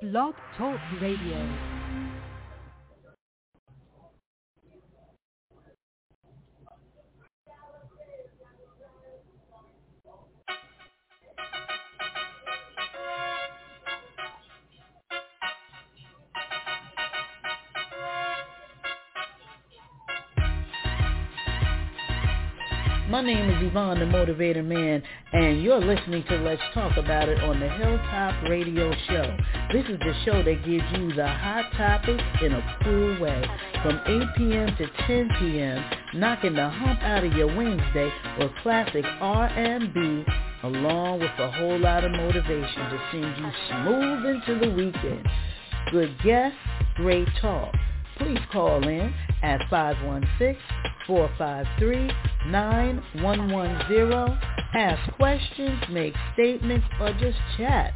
Blog Talk Radio. My name is Yvonne, the Motivator Man, and you're listening to Let's Talk About It on the Hilltop Radio Show. This is the show that gives you the hot topics in a cool way, from 8 p.m. to 10 p.m., knocking the hump out of your Wednesday with classic R&B, along with a whole lot of motivation to send you smooth into the weekend. Good guests, great talk. Please call in at 516-453-9110. Ask questions, make statements, or just chat.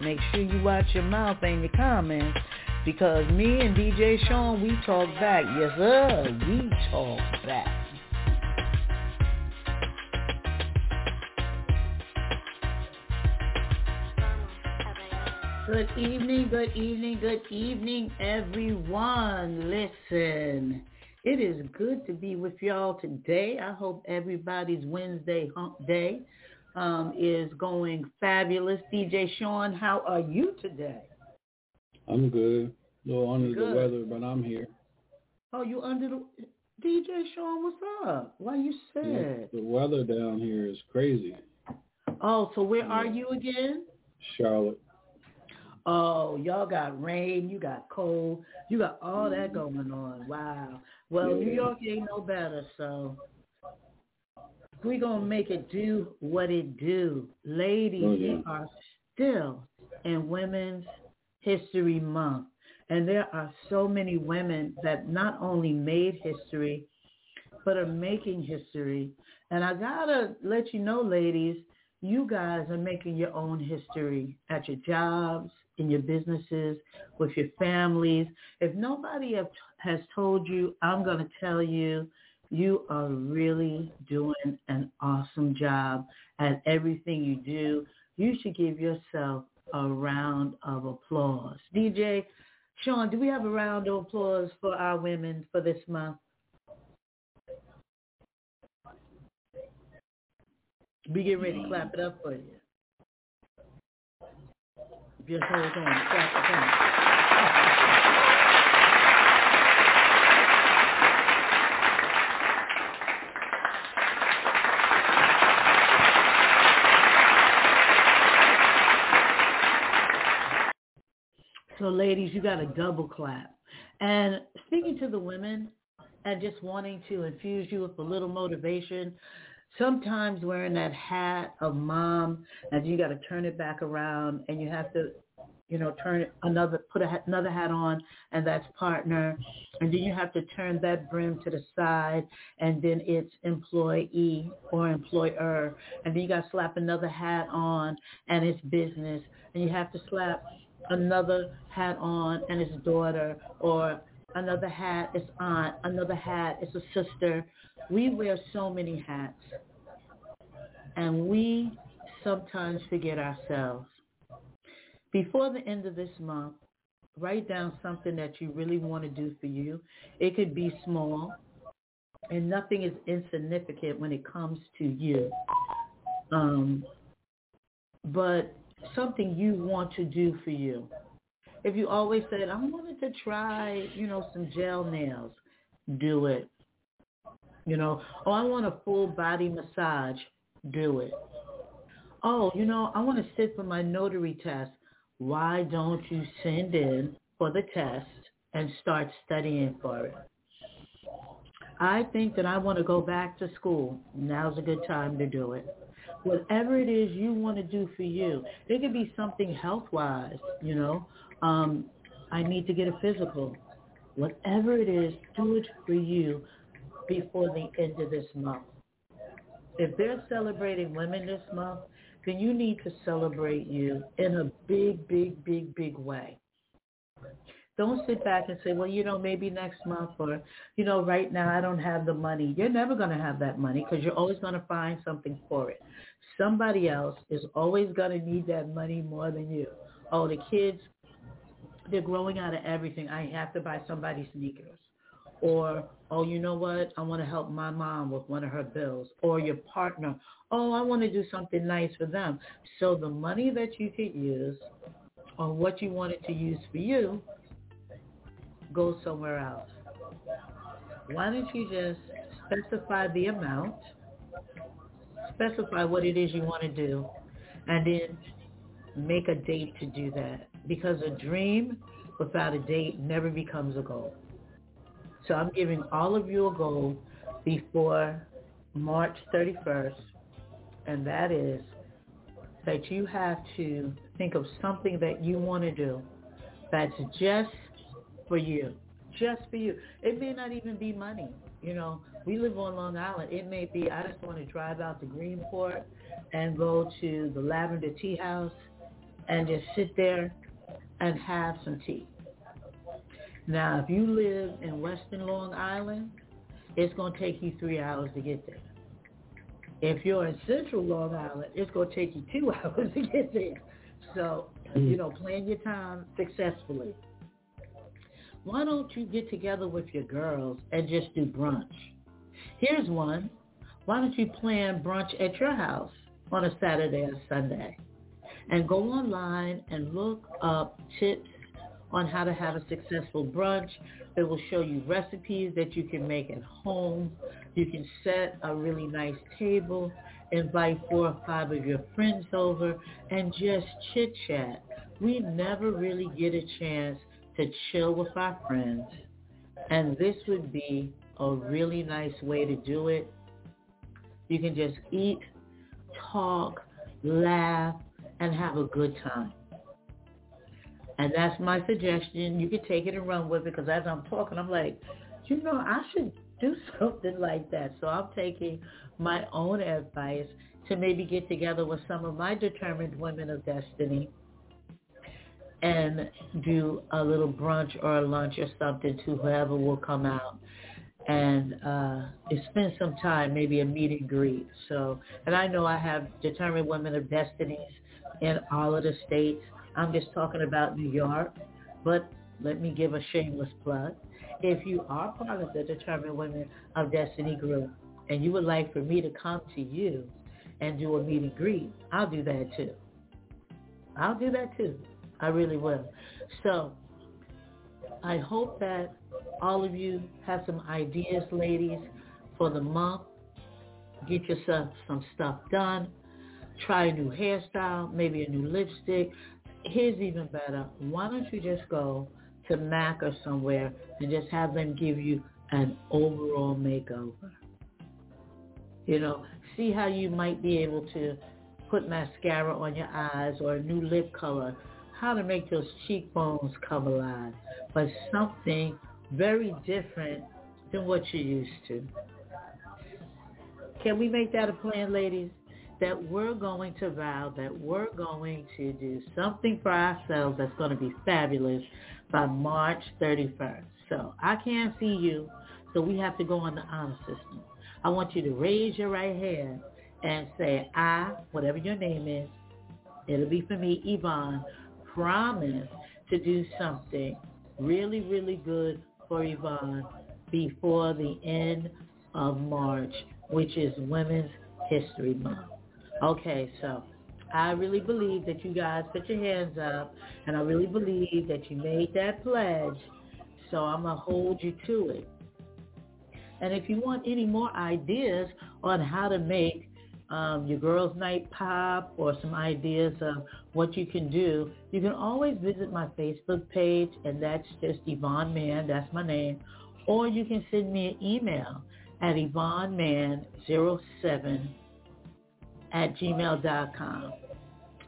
Make sure you watch your mouth and your comments, because me and DJ Sean, we talk back. Yes, sir, we talk back. Good evening, everyone. Listen, it is good to be with y'all today. I hope everybody's Wednesday hump day is going fabulous. DJ Sean, how are you today? I'm good. A little under the weather, but I'm here. Oh, you under the... DJ Sean, what's up? Why you sad? Yeah, the weather down here is crazy. Oh, so where are you again? Charlotte. Oh, y'all got rain, you got cold, you got all that going on. Wow. Well, yeah. New York ain't no better, so we going to make it do what it do. Ladies, we are still in Women's History Month, and there are so many women that not only made history, but are making history. And I got to let you know, ladies, you guys are making your own history at your jobs, in your businesses, with your families. If nobody has told you, I'm going to tell you, you are really doing an awesome job at everything you do. You should give yourself a round of applause. DJ Sean, do we have a round of applause for our women for this month? We get ready to clap it up for you. Just hold on. Clap it up. So, ladies, you got a double clap. And speaking to the women and just wanting to infuse you with a little motivation, sometimes wearing that hat of mom, and you got to turn it back around, and you have to, turn another, put another hat on, and that's partner, and then you have to turn that brim to the side, and then it's employee or employer, and then you got to slap another hat on, and it's business, and you have to slap another hat on, and it's daughter, or another hat is aunt, another hat is a sister. We wear so many hats, and we sometimes forget ourselves. Before the end of this month, write down something that you really want to do for you. It could be small, and nothing is insignificant when it comes to you. But something you want to do for you. If you always said, I wanted to try, some gel nails, do it. Oh, I want a full body massage, do it. Oh, I want to sit for my notary test. Why don't you send in for the test and start studying for it? I think that I want to go back to school. Now's a good time to do it. Whatever it is you want to do for you, it could be something health-wise, I need to get a physical. Whatever it is, do it for you before the end of this month. If they're celebrating women this month, then you need to celebrate you in a big, big, big, big way. Don't sit back and say, well, maybe next month, or, right now I don't have the money. You're never going to have that money, because you're always going to find something for it. Somebody else is always going to need that money more than you. Oh, the kids they're growing out of everything. I have to buy somebody sneakers. Or, oh, you know what? I want to help my mom with one of her bills. Or your partner. Oh, I want to do something nice for them. So the money that you could use or what you wanted to use for you goes somewhere else. Why don't you just specify the amount, specify what it is you want to do, and then make a date to do that. Because a dream without a date never becomes a goal. So I'm giving all of you a goal before March 31st, and that is that you have to think of something that you want to do that's just for you, just for you. It may not even be money. You know, we live on Long Island. It may be I just want to drive out to Greenport and go to the Lavender Tea House and just sit there and have some tea. Now, if you live in Western Long Island, it's going to take you 3 hours to get there. If you're in Central Long Island, it's going to take you 2 hours to get there. So, you know, plan your time successfully. Why don't you get together with your girls and just do brunch? Here's one. Why don't you plan brunch at your house on a Saturday or Sunday? And go online and look up tips on how to have a successful brunch. It will show you recipes that you can make at home. You can set a really nice table, invite 4 or 5 of your friends over, and just chit-chat. We never really get a chance to chill with our friends, and this would be a really nice way to do it. You can just eat, talk, laugh, and have a good time. And that's my suggestion. You can take it and run with it, because as I'm talking, I'm like, you know, I should do something like that. So I'm taking my own advice to maybe get together with some of my Determined Women of Destiny and do a little brunch or a lunch or something to whoever will come out, and spend some time, maybe a meet and greet. So, and I know I have Determined Women of Destinies in all of the states. I'm just talking about New York, but let me give a shameless plug. If you are part of the Determined Women of Destiny group and you would like for me to come to you and do a meet and greet, I'll do that too. I'll do that too. I really will. So I hope that all of you have some ideas, ladies, for the month. Get yourself some stuff done. Try a new hairstyle, maybe a new lipstick. Here's even better. Why don't you just go to MAC or somewhere and just have them give you an overall makeover? You know, see how you might be able to put mascara on your eyes or a new lip color, how to make those cheekbones come alive, but something very different than what you're used to. Can we make that a plan, ladies? That we're going to vow that we're going to do something for ourselves that's going to be fabulous by March 31st. So I can't see you, so we have to go on the honor system. I want you to raise your right hand and say, I, whatever your name is, it'll be for me, Yvonne, promise to do something really, really good for Yvonne before the end of March, which is Women's History Month. Okay, so I really believe that you guys put your hands up, and I really believe that you made that pledge, so I'm going to hold you to it. And if you want any more ideas on how to make your girls' night pop or some ideas of what you can do, you can always visit my Facebook page, and that's just Yvonne Mann, that's my name, or you can send me an email at YvonneMann07@gmail.com.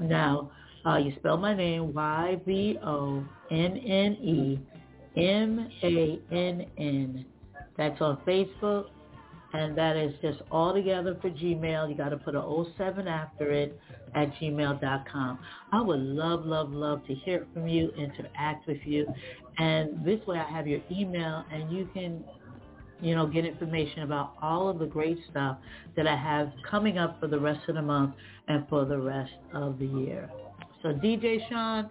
Now, you spell my name YvonneMann. That's on Facebook, and that is just all together for Gmail. You got to put an 07 after it at gmail.com. I would love to hear from you, interact with you, and this way I have your email, and you can, you know, get information about all of the great stuff that I have coming up for the rest of the month and for the rest of the year. So DJ Sean,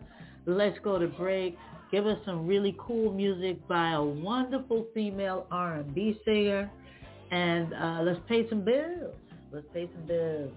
let's go to break. There was some really cool music by a wonderful female R&B singer. And let's pay some bills. Let's pay some bills.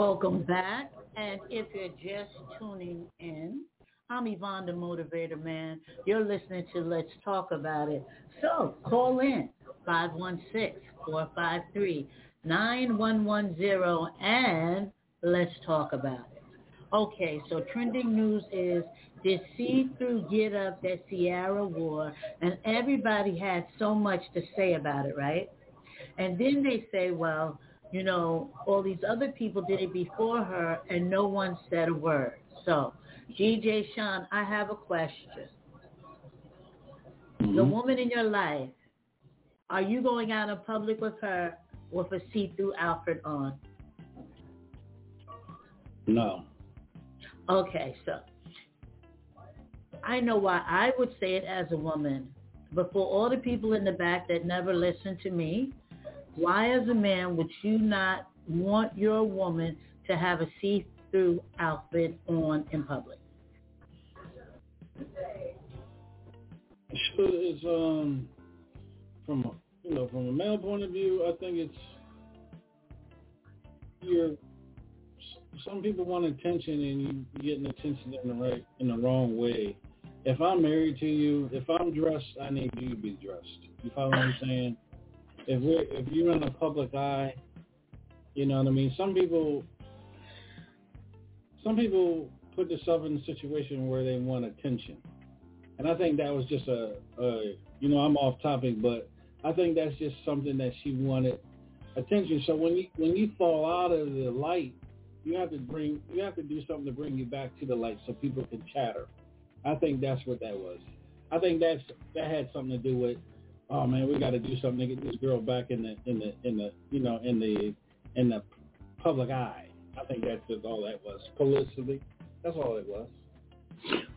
Welcome back. And if you're just tuning in, I'm Yvonne the Motivator Man. You're listening to Let's Talk About It. So call in 516-453-9110 and let's talk about it. Okay, so trending news is this see-through get-up that Ciara wore, and everybody had so much to say about it, right? And then they say, well, you know, all these other people did it before her, and no one said a word. So, DJ Sean, I have a question. Mm-hmm. The woman in your life, are you going out in public with her with a see-through outfit on? No. Okay, so I know why I would say it as a woman. Before all the people in the back that never listened to me, why as a man would you not want your woman to have a see-through outfit on in public? Sure, it's from a male point of view, I think it's some people want attention, and you're getting attention in the wrong way. If I'm married to you, if I'm dressed, I need you to be dressed. You follow what I'm saying? If you're in the public eye, you know what I mean? Some people put themselves in a situation where they want attention. And I think that was just I'm off topic, but I think that's just something that she wanted attention. So when you fall out of the light, you have to do something to bring you back to the light so people can chatter. I think that's what that was. I think that had something to do with, oh man, we got to do something to get this girl back in the public eye. I think that's just all that was. Publicity. That's all it was.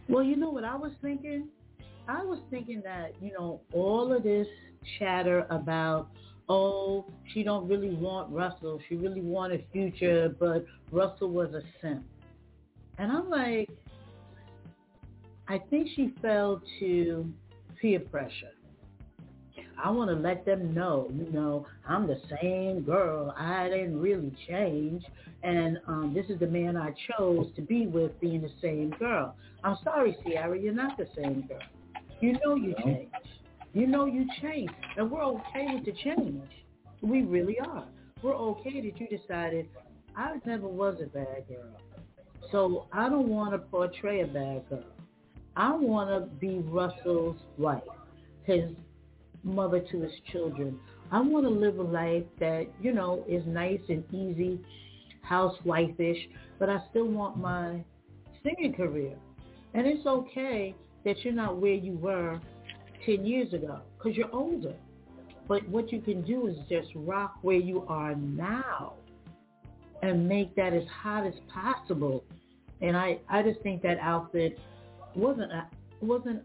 Well, you know what I was thinking? I was thinking that, you know, all of this chatter about, oh, she don't really want Russell. She really wanted Future, but Russell was a simp. And I'm like, I think she fell to peer pressure. I want to let them know, you know, I'm the same girl. I didn't really change. And this is the man I chose to be with, being the same girl. I'm sorry, Ciara, you're not the same girl. You know you changed. You know you change, and we're okay with the change. We really are. We're okay that you decided I never was a bad girl. So I don't want to portray a bad girl. I want to be Russell's wife, his mother to his children. I want to live a life that, you know, is nice and easy, housewife-ish, but I still want my singing career. And it's okay that you're not where you were 10 years ago, because you're older. But what you can do is just rock where you are now and make that as hot as possible. And I just think that outfit wasn't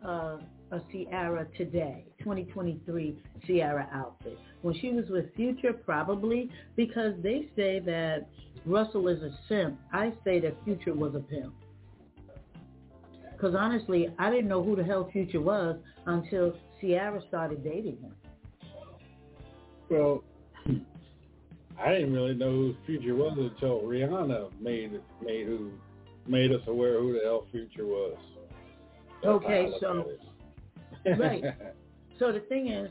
a Ciara today, 2023 Ciara outfit. When she was with Future, probably, because they say that Russell is a simp. I say that Future was a pimp. Because honestly, I didn't know who the hell Future was until Ciara started dating him. Well, I didn't really know who Future was until Rihanna made us aware who the hell Future was. Okay, so right. So the thing is,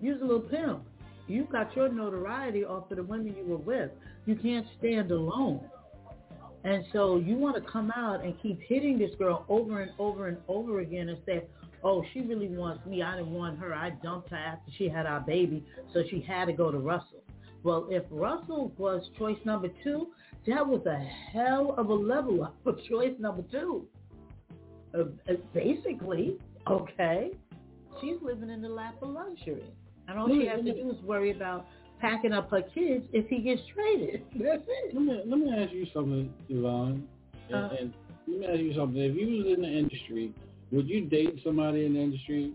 you're a little pimp. You got your notoriety off of the women you were with. You can't stand alone. And so you want to come out and keep hitting this girl over and over and over again and say, oh, she really wants me. I didn't want her. I dumped her after she had our baby, so she had to go to Russell. Well, if Russell was choice number two, that was a hell of a level up for choice number two. Basically, okay, she's living in the lap of luxury. And all she has to do is worry about packing up her kids if he gets traded. That's it. Let me ask you something, Yvonne. And let me ask you something. If you was in the industry, would you date somebody in the industry?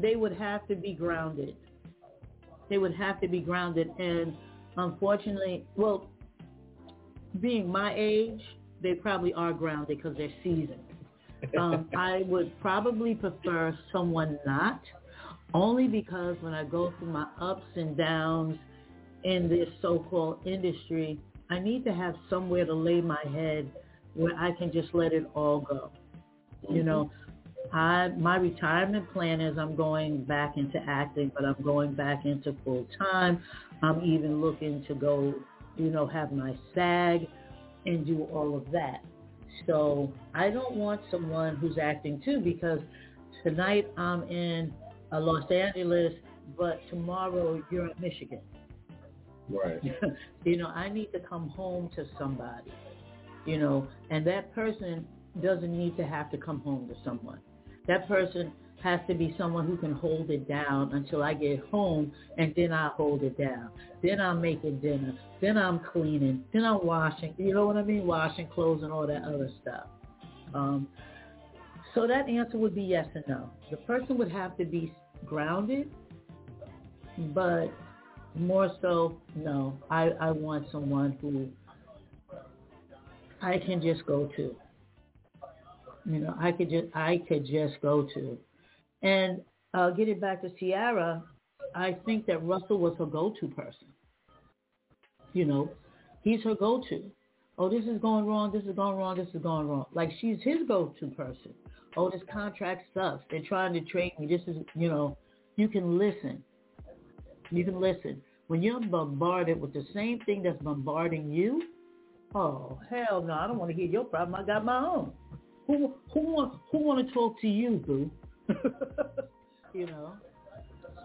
They would have to be grounded. And unfortunately, well, being my age, they probably are grounded because they're seasoned. I would probably prefer someone not. Only because when I go through my ups and downs in this so-called industry, I need to have somewhere to lay my head where I can just let it all go. Mm-hmm. You know, my retirement plan is I'm going back into acting, but I'm going back into full time. I'm even looking to go, you know, have my SAG and do all of that. So I don't want someone who's acting too, because tonight I'm in Los Angeles, but tomorrow you're in Michigan. Right. You know, I need to come home to somebody, you know, and that person doesn't need to have to come home to someone. That person has to be someone who can hold it down until I get home, and then I hold it down. Then I'm making dinner. Then I'm cleaning. Then I'm washing. You know what I mean? Washing clothes and all that other stuff. So that answer would be yes and no. The person would have to be grounded, but more so, no. I want someone who I can just go to. You know, I could just go to. And getting back to Ciara, I think that Russell was her go-to person. You know, he's her go-to. Oh, this is going wrong, this is going wrong, this is going wrong. Like, she's his go-to person. Oh, this contract sucks. They're trying to trade me. This is, you know, you can listen. You can listen. When you're bombarded with the same thing that's bombarding you, oh, hell no, I don't want to hear your problem. I got my own. Who want to talk to you, boo? You know,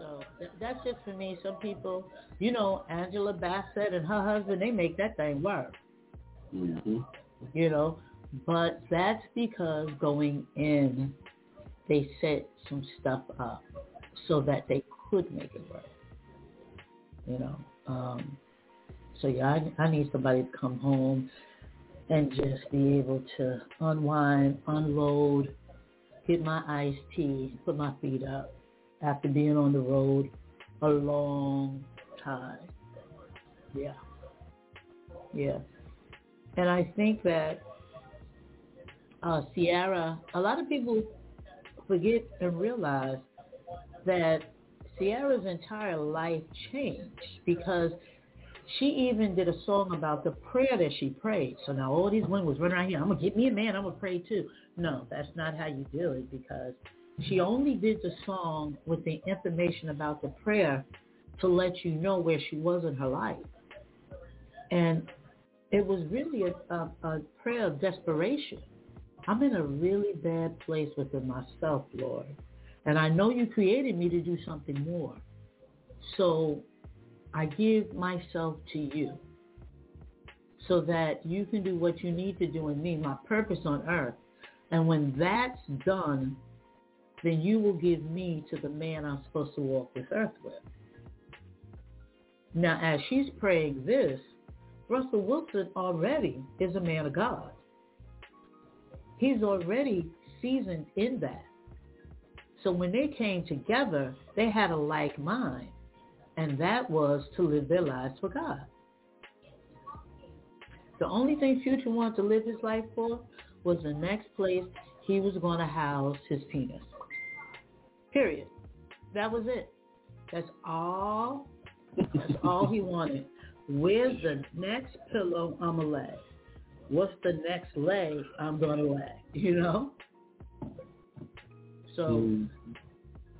so that's it for me. Some people, you know, Angela Bassett and her husband, they make that thing work. Mm-hmm. You know, but that's because going in, they set some stuff up so that they could make it work. You know, so yeah, I need somebody to come home and just be able to unwind, unload, get my iced tea, put my feet up after being on the road a long time. Yeah. Yeah. And I think that Ciara, a lot of people forget and realize that Ciara's entire life changed, because she even did a song about the prayer that she prayed. So now all these women was running around here, I'm going to get me a man, I'm going to pray too. No, that's not how you do it, because she only did the song with the information about the prayer to let you know where she was in her life. And it was really a prayer of desperation. I'm in a really bad place within myself, Lord. And I know you created me to do something more. So I give myself to you so that you can do what you need to do in me, my purpose on earth. And when that's done, then you will give me to the man I'm supposed to walk this earth with. Now, as she's praying this, Russell Wilson already is a man of God. He's already seasoned in that. So when they came together, they had a like mind. And that was to live their lives for God. The only thing Future wanted to live his life for was the next place he was going to house his penis. Period. That was it. That's all. That's all he wanted. Where's the next pillow I'm going to lay? What's the next leg I'm going to lay? You know? So,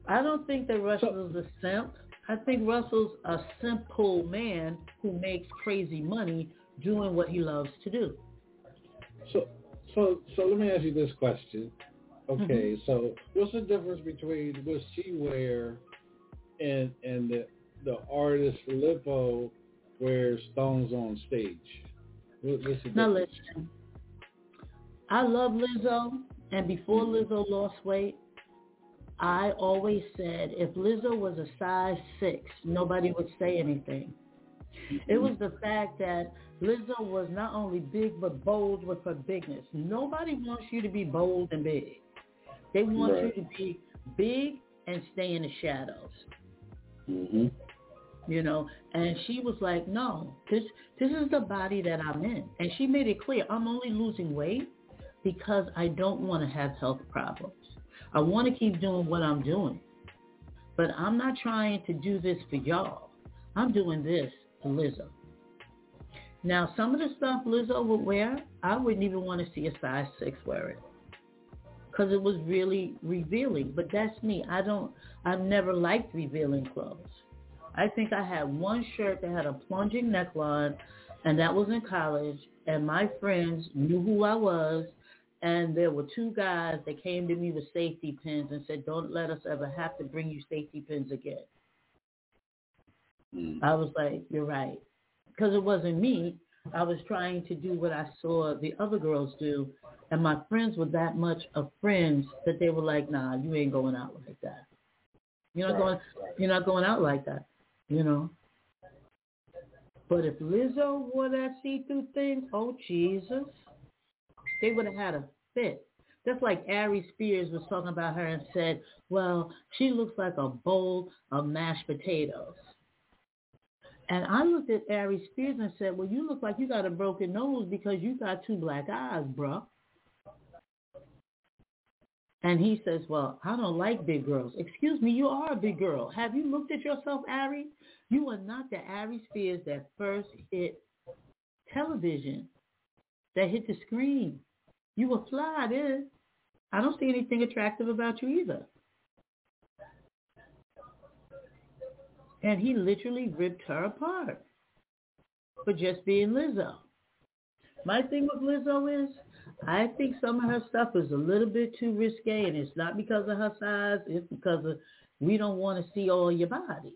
I don't think that Russell's a simp. I think Russell's a simple man who makes crazy money doing what he loves to do. So let me ask you this question. Okay, mm-hmm. So what's the difference between what she wear and the artist Lippo wears thongs on stage? Now listen, I love Lizzo, and before Lizzo lost weight, I always said if Lizzo was a size 6, nobody would say anything. It was the fact that Lizzo was not only big but bold with her bigness. Nobody wants you to be bold and big. They want you to be big and stay in the shadows. Mm-hmm. You know, and she was like, no, this is the body that I'm in. And she made it clear, I'm only losing weight because I don't want to have health problems. I want to keep doing what I'm doing, but I'm not trying to do this for y'all. I'm doing this Lizzo. Now, some of the stuff Lizzo would wear, I wouldn't even want to see a size 6 wear it, because it was really revealing. But that's me. I've never liked revealing clothes. I think I had one shirt that had a plunging neckline, and that was in college, and my friends knew who I was, and there were 2 guys that came to me with safety pins and said, don't let us ever have to bring you safety pins again. I was like, you're right. Because it wasn't me. I was trying to do what I saw the other girls do, and my friends were that much of friends that they were like, nah, you ain't going out like that. You're not going out like that, you know. But if Lizzo wore that see-through thing, oh, Jesus, they would have had a fit. That's like Ari Spears was talking about her and said, well, she looks like a bowl of mashed potatoes. And I looked at Ari Spears and said, well, you look like you got a broken nose because you got 2 black eyes, bruh. And he says, well, I don't like big girls. Excuse me, you are a big girl. Have you looked at yourself, Ari? You are not the Ari Spears that first hit television, that hit the screen. You were fly then. I don't see anything attractive about you either. And he literally ripped her apart for just being Lizzo. My thing with Lizzo is, I think some of her stuff is a little bit too risque, and it's not because of her size. It's because of, we don't want to see all your body.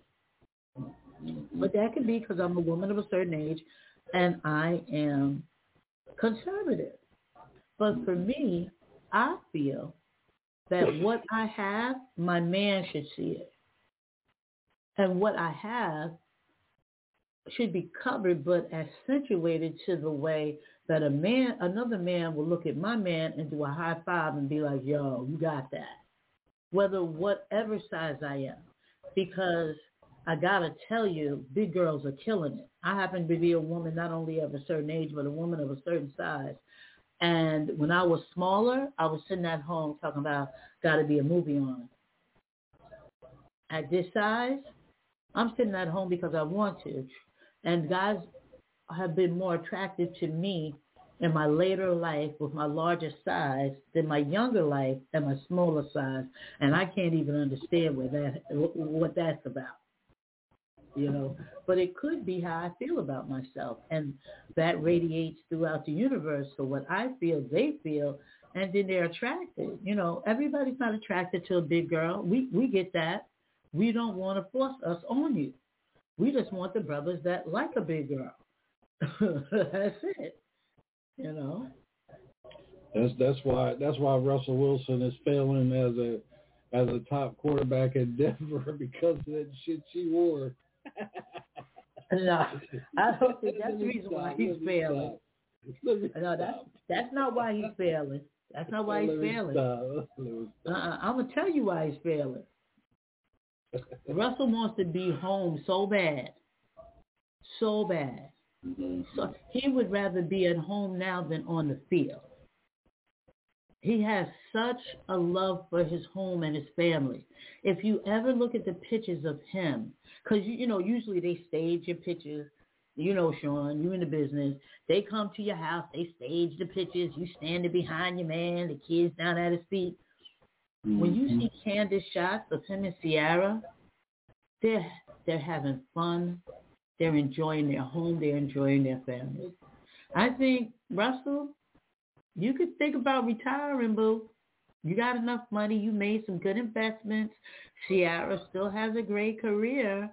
But that could be because I'm a woman of a certain age, and I am conservative. But for me, I feel that what I have, my man should see it. And what I have should be covered but accentuated to the way that a man, another man will look at my man and do a high five and be like, yo, you got that. Whatever size I am. Because I got to tell you, big girls are killing it. I happen to be a woman not only of a certain age, but a woman of a certain size. And when I was smaller, I was sitting at home talking about got to be a movie on. At this size, I'm sitting at home because I want to. And guys have been more attracted to me in my later life with my larger size than my younger life and my smaller size. And I can't even understand what that's about, you know. But it could be how I feel about myself. And that radiates throughout the universe. So what I feel, they feel, and then they're attracted. You know, everybody's not attracted to a big girl. We get that. We don't want to force us on you. We just want the brothers that like a big girl. That's it, you know. That's why Russell Wilson is failing as a top quarterback at Denver because of that shit she wore. No, I don't think that's the reason why he's failing. No, that's not why he's failing. That's not why he's failing. I'm gonna tell you why he's failing. Russell wants to be home so bad. So he would rather be at home now than on the field. He has such a love for his home and his family. If you ever look at the pictures of him, because, you know, usually they stage your pictures. You know, Sean, you in the business. They come to your house. They stage the pictures. You standing behind your man, the kids down at his feet. When you see candid shots of him and Ciara, they're having fun. They're enjoying their home. They're enjoying their family. I think, Russell, you could think about retiring, boo. You got enough money. You made some good investments. Ciara still has a great career,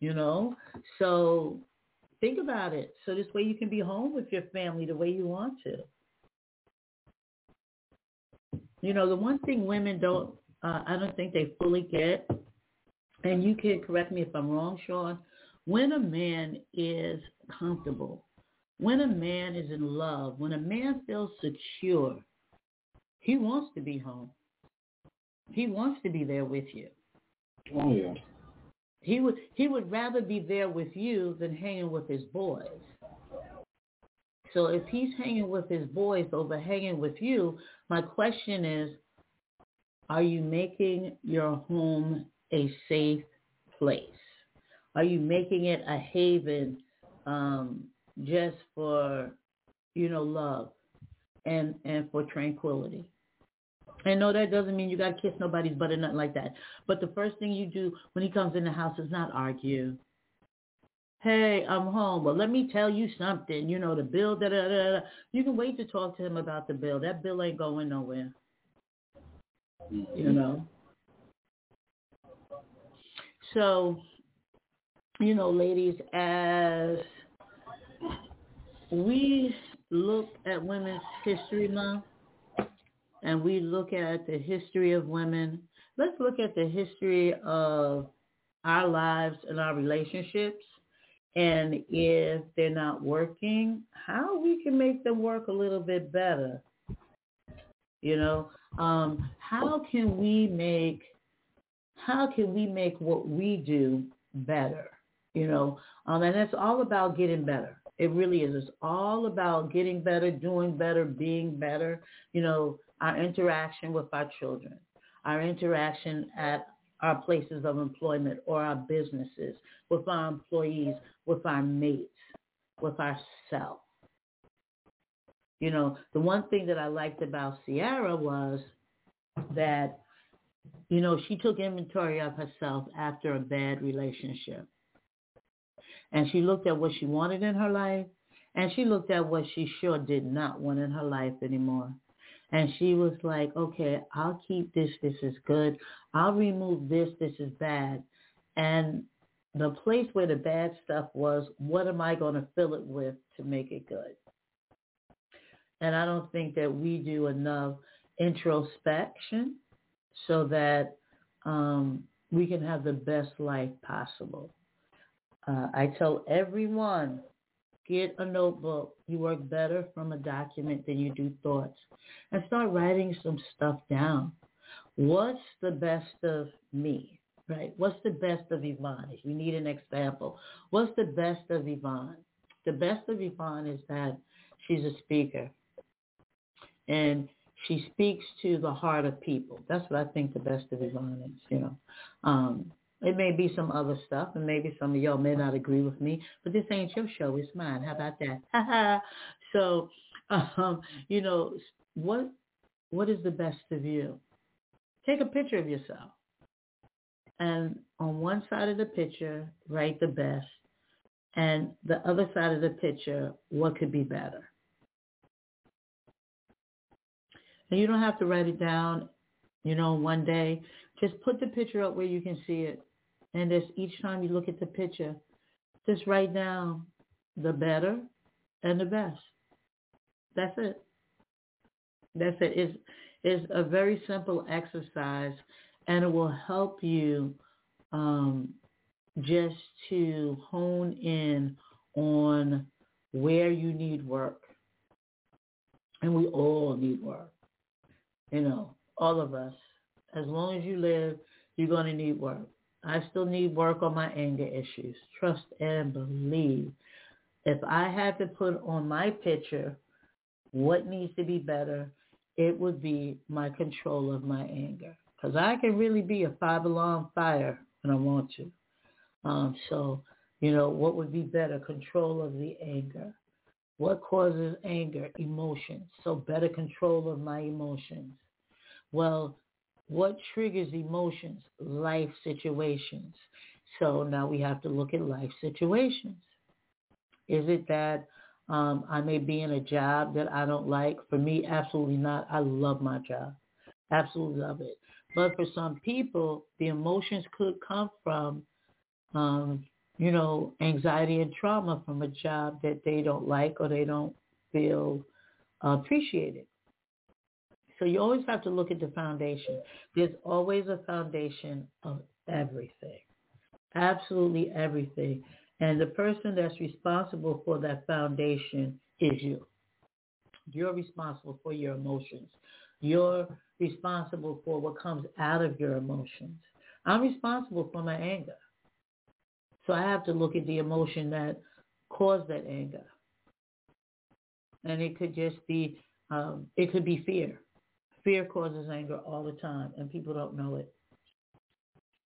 you know. So think about it. So this way you can be home with your family the way you want to. You know, the one thing women I don't think they fully get, and you can correct me if I'm wrong, Sean, when a man is comfortable, when a man is in love, when a man feels secure, he wants to be home. He wants to be there with you. Oh, yeah. He would rather be there with you than hanging with his boys. So if he's hanging with his boys over hanging with you, my question is, are you making your home a safe place? Are you making it a haven just for, you know, love and for tranquility. And no, that doesn't mean you got to kiss nobody's butt or nothing like that. But the first thing you do when he comes in the house is not argue. Hey, I'm home. Well, let me tell you something. You know, the bill, da-da-da-da. You can wait to talk to him about the bill. That bill ain't going nowhere. You know? So, you know, ladies, as we look at Women's History Month and we look at the history of women, let's look at the history of our lives and our relationships. And if they're not working, how we can make them work a little bit better. You know, how can we make what we do better? You know, and it's all about getting better. It really is. It's all about getting better, doing better, being better. You know, our interaction with our children, our interaction at our places of employment or our businesses, with our employees, with our mates, with ourselves. You know, the one thing that I liked about Ciara was that, you know, she took inventory of herself after a bad relationship. And she looked at what she wanted in her life, and she looked at what she sure did not want in her life anymore. And she was like, okay, I'll keep this, this is good. I'll remove this, this is bad. And the place where the bad stuff was, what am I going to fill it with to make it good? And I don't think that we do enough introspection so that we can have the best life possible. I tell everyone, get a notebook. You work better from a document than you do thoughts. And start writing some stuff down. What's the best of me, right? What's the best of Yvonne? If you need an example, what's the best of Yvonne? The best of Yvonne is that she's a speaker. And she speaks to the heart of people. That's what I think the best of Yvonne is, you know. It may be some other stuff, and maybe some of y'all may not agree with me, but this ain't your show. It's mine. How about that? So, you know, what is the best of you? Take a picture of yourself. And on one side of the picture, write the best. And the other side of the picture, what could be better? And you don't have to write it down, you know, one day. Just put the picture up where you can see it. And just each time you look at the picture, just write down the better and the best. That's it. That's it. It's a very simple exercise, and it will help you just to hone in on where you need work. And we all need work. You know, all of us. As long as you live, you're going to need work. I still need work on my anger issues. Trust and believe. If I had to put on my picture what needs to be better, it would be my control of my anger. Because I can really be a five-alarm fire when I want to. So, you know, what would be better? Control of the anger. What causes anger? Emotions. So better control of my emotions. Well, what triggers emotions? Life situations. So now we have to look at life situations. Is it that I may be in a job that I don't like? For me, absolutely not. I love my job. Absolutely love it. But for some people, the emotions could come from, you know, anxiety and trauma from a job that they don't like or they don't feel appreciated. So you always have to look at the foundation. There's always a foundation of everything, absolutely everything. And the person that's responsible for that foundation is you. You're responsible for your emotions. You're responsible for what comes out of your emotions. I'm responsible for my anger. So I have to look at the emotion that caused that anger. And it could just be, it could be fear. Fear causes anger all the time, and people don't know it.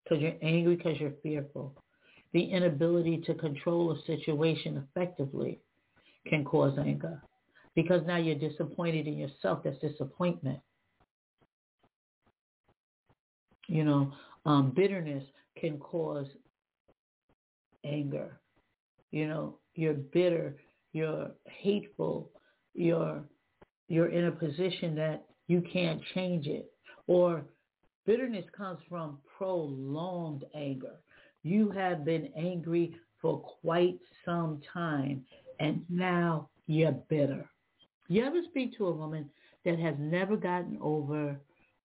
Because you're angry because you're fearful. the inability to control a situation effectively can cause anger, because now you're disappointed in yourself. That's disappointment. You know, bitterness can cause anger. You know, you're bitter, you're hateful, you're in a position that you can't change it. Or bitterness comes from prolonged anger. You have been angry for quite some time, and now you're bitter. You ever speak to a woman that has never gotten over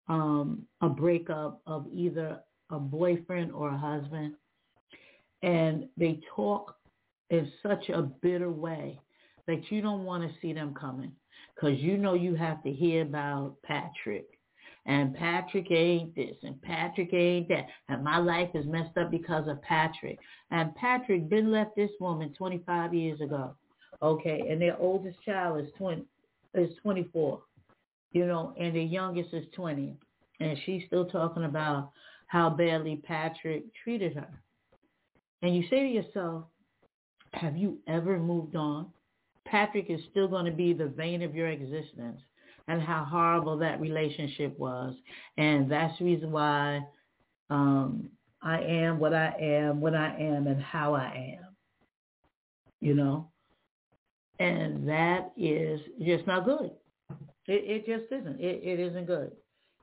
a breakup of either a boyfriend or a husband, and they talk in such a bitter way that you don't want to see them coming, because you know you have to hear about Patrick, and Patrick ain't this, and Patrick ain't that, and my life is messed up because of Patrick, and Patrick been left this woman 25 years ago, okay, and their oldest child is 24, you know, and their youngest is 20, and she's still talking about how badly Patrick treated her. And you say to yourself, have you ever moved on? Patrick is still going to be the vein of your existence, and how horrible that relationship was. And that's the reason why I am what I am, when I am, and how I am, you know? And that is just not good. It just isn't. It isn't good.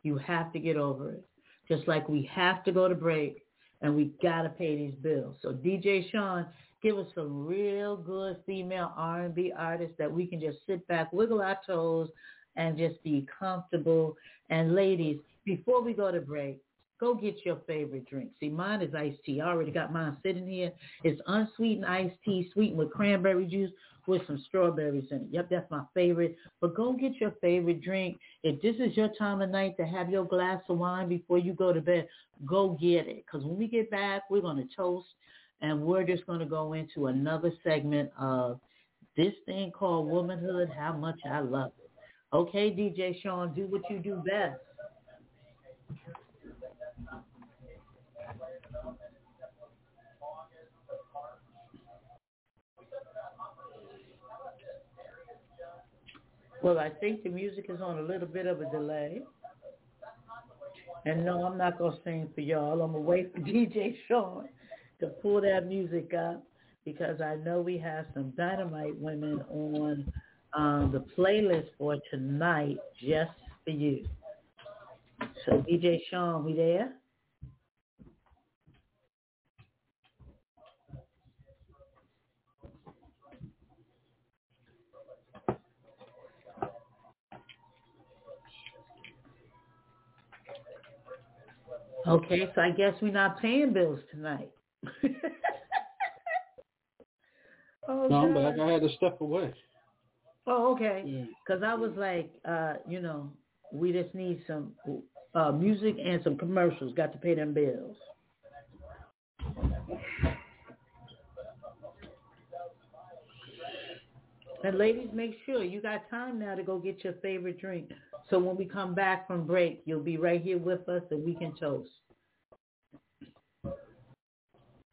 You have to get over it. Just like we have to go to break, and we got to pay these bills. So DJ Sean, give us some real good female R&B artists that we can just sit back, wiggle our toes, and just be comfortable. And ladies, before we go to break, go get your favorite drink. See, mine is iced tea. I already got mine sitting here. It's unsweetened iced tea, sweetened with cranberry juice with some strawberries in it. Yep, that's my favorite. But go get your favorite drink. If this is your time of night to have your glass of wine before you go to bed, go get it. Because when we get back, we're going to toast. And we're just going to go into another segment of this thing called womanhood, how much I love it. Okay, DJ Sean, do what you do best. Well, I think the music is on a little bit of a delay. And no, I'm not going to sing for y'all. I'm going to wait for DJ Sean to pull that music up, because I know we have some dynamite women on the playlist for tonight just for you. So DJ Sean, we there? Okay, so I guess we're not paying bills tonight. Oh, no, but like I had to step away. Oh, okay. Because I was like, you know, we just need some music and some commercials. Got to pay them bills. And ladies, make sure you got time now to go get your favorite drink. So when we come back from break, you'll be right here with us and we can toast.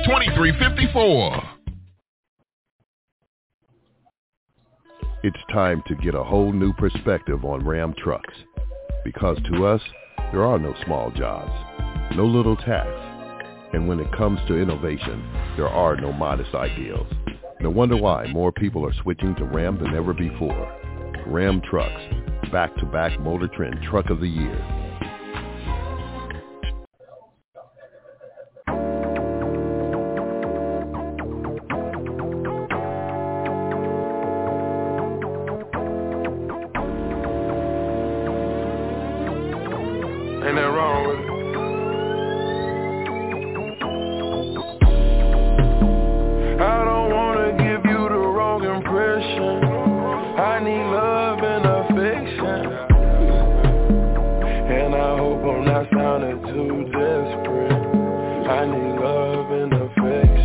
2354. It's time to get a whole new perspective on Ram trucks, because to us, there are no small jobs, no little tasks, and when it comes to innovation, there are no modest ideals. No wonder why more people are switching to Ram than ever before. Ram trucks, back-to-back Motor Trend Truck of the Year. hope I'm not sounding too desperate. I need love and affection.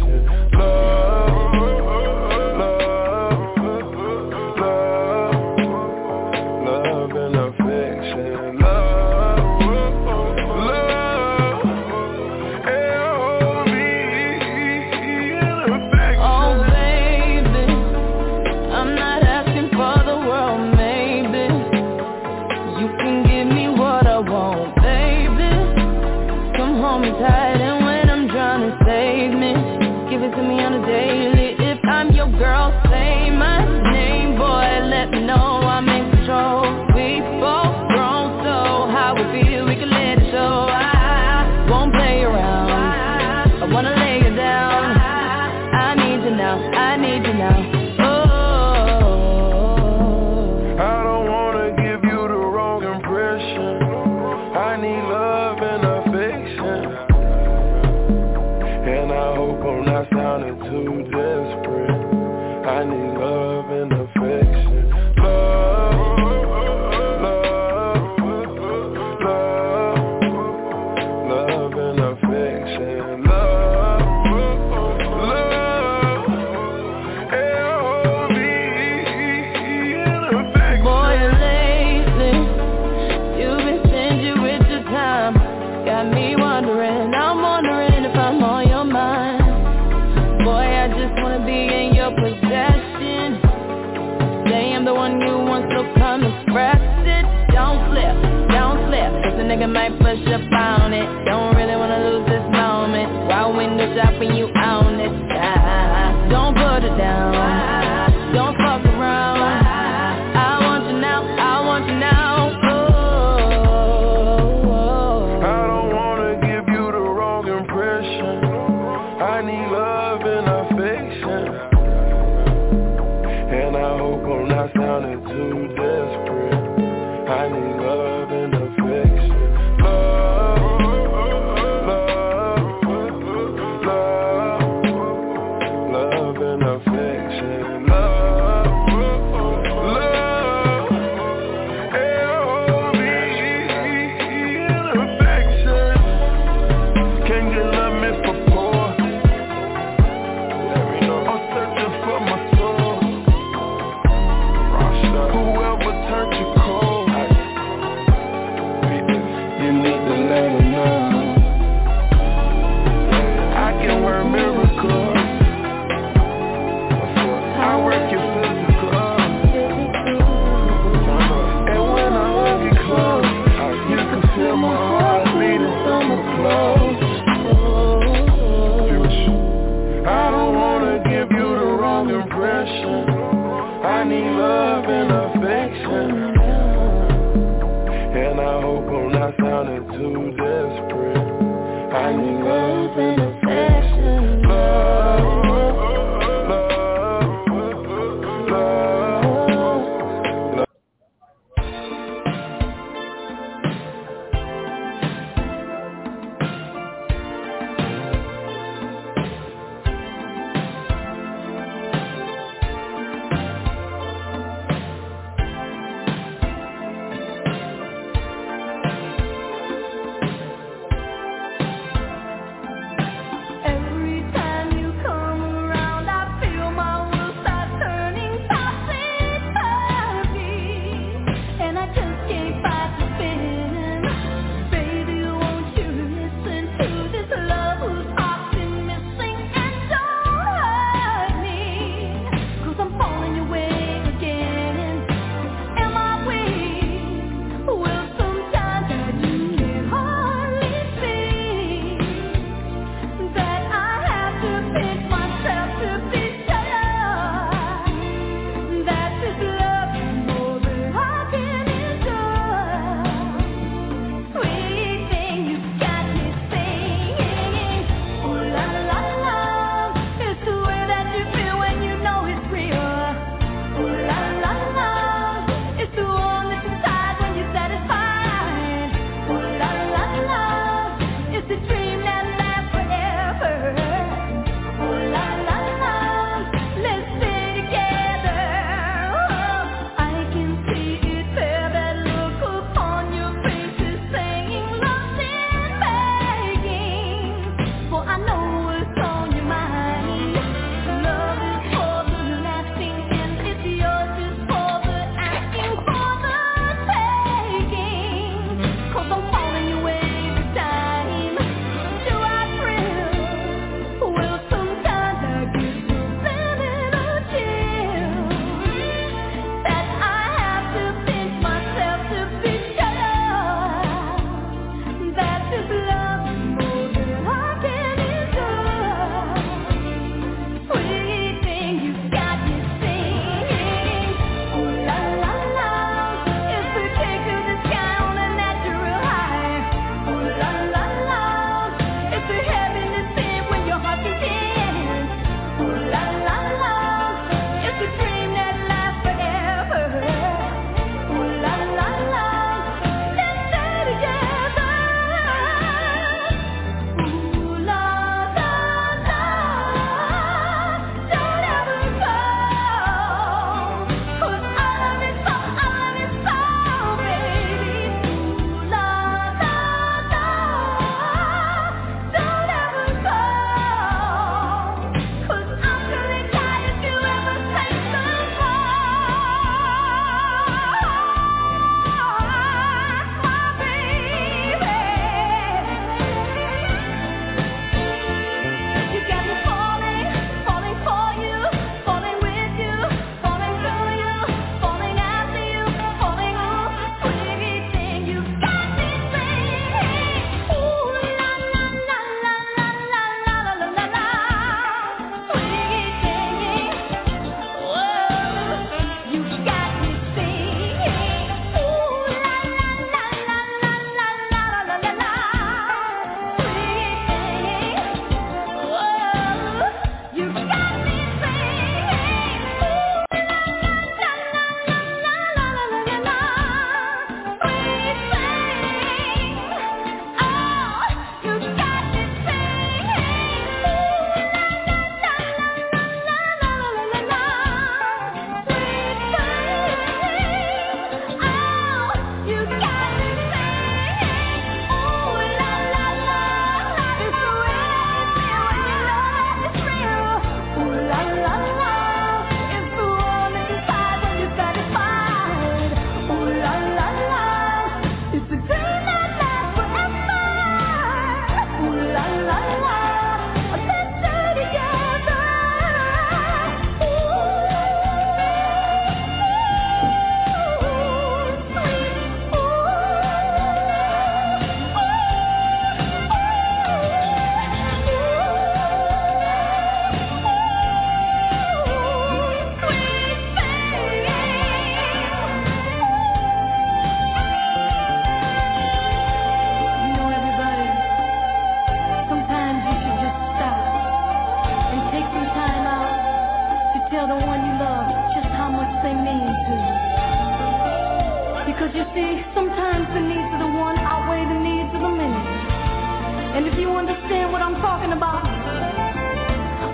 understand what I'm talking about.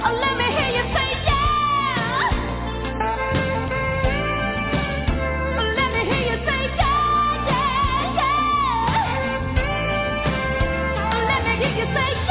Oh, let me hear you say yeah. Oh, let me hear you say yeah, yeah, yeah. Oh, let me hear you say yeah.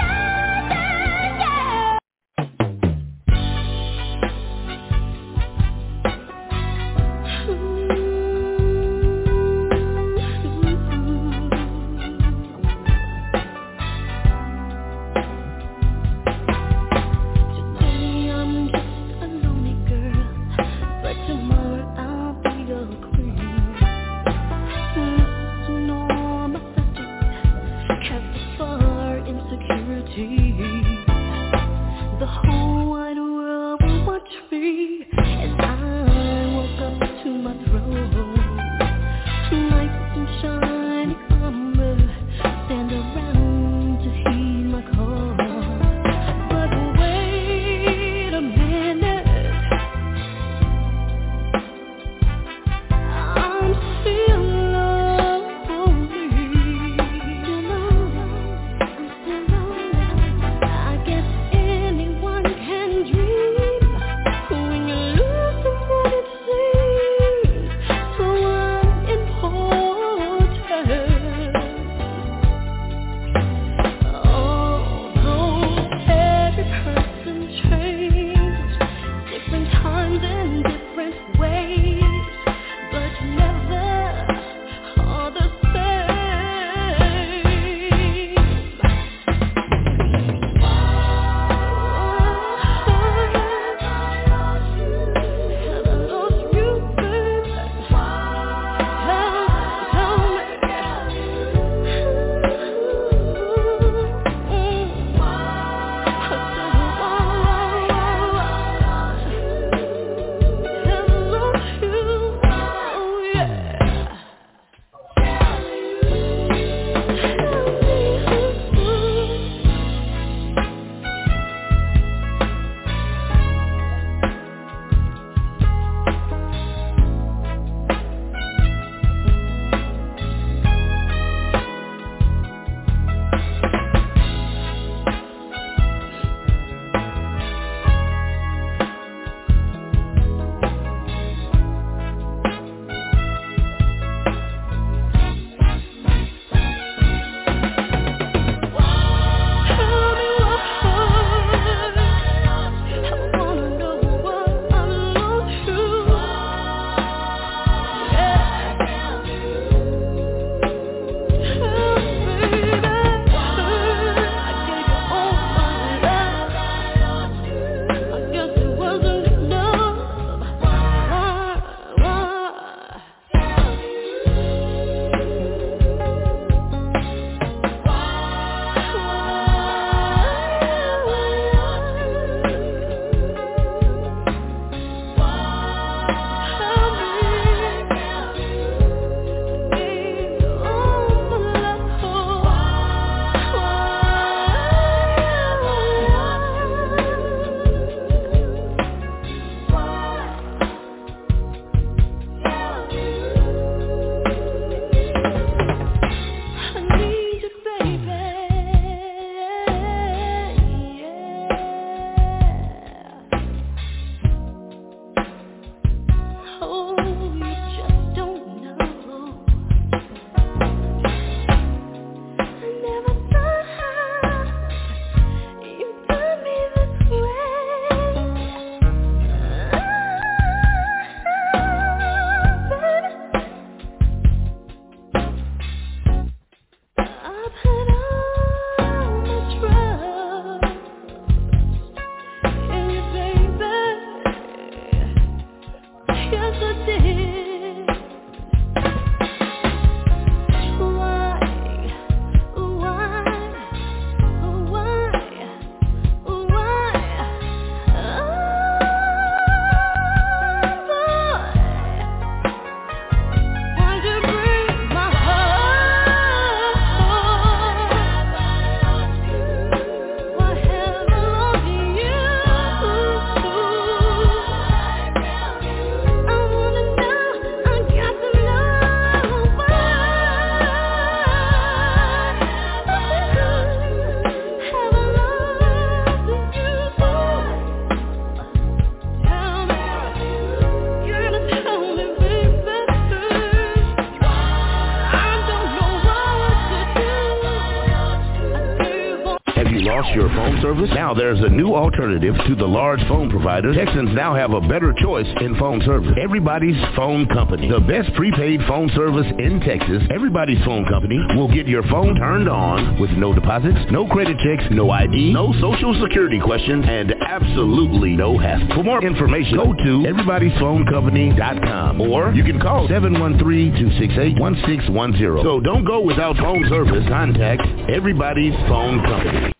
Lost your phone service? Now there's a new alternative to the large phone providers. Texans now have a better choice in phone service. Everybody's Phone Company, the best prepaid phone service in Texas. Everybody's Phone Company will get your phone turned on with no deposits, no credit checks, no ID, no social security questions, and absolutely no hassle. For more information, go to everybodysphonecompany.com or you can call 713-268-1610. So don't go without phone service. Contact Everybody's Phone Company.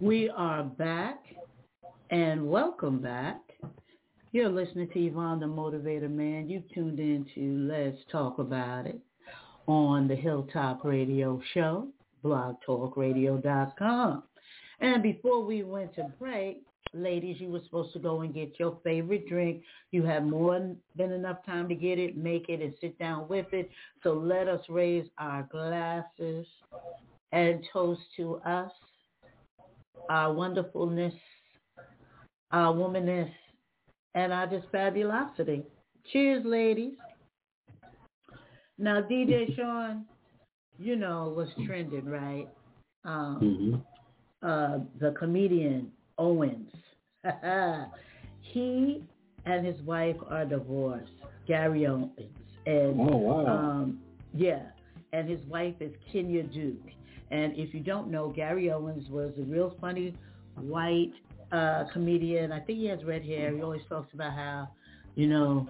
We are back, and welcome back. You're listening to Yvonne the Motivator Man. You've tuned in to Let's Talk About It on the Hilltop Radio Show, blogtalkradio.com. And before we went to break, ladies, you were supposed to go and get your favorite drink. You have more than enough time to get it, make it, and sit down with it. So let us raise our glasses and toast to us, our wonderfulness, our womanness, and our just fabulosity. Cheers, ladies. Now, DJ Sean, you know what's trending, right? The comedian Owens. He and his wife are divorced, Gary Owens. And, oh, wow. Yeah, and his wife is Kenya Duke. And if you don't know, Gary Owens was a real funny white comedian. I think he has red hair. He always talks about how, you know,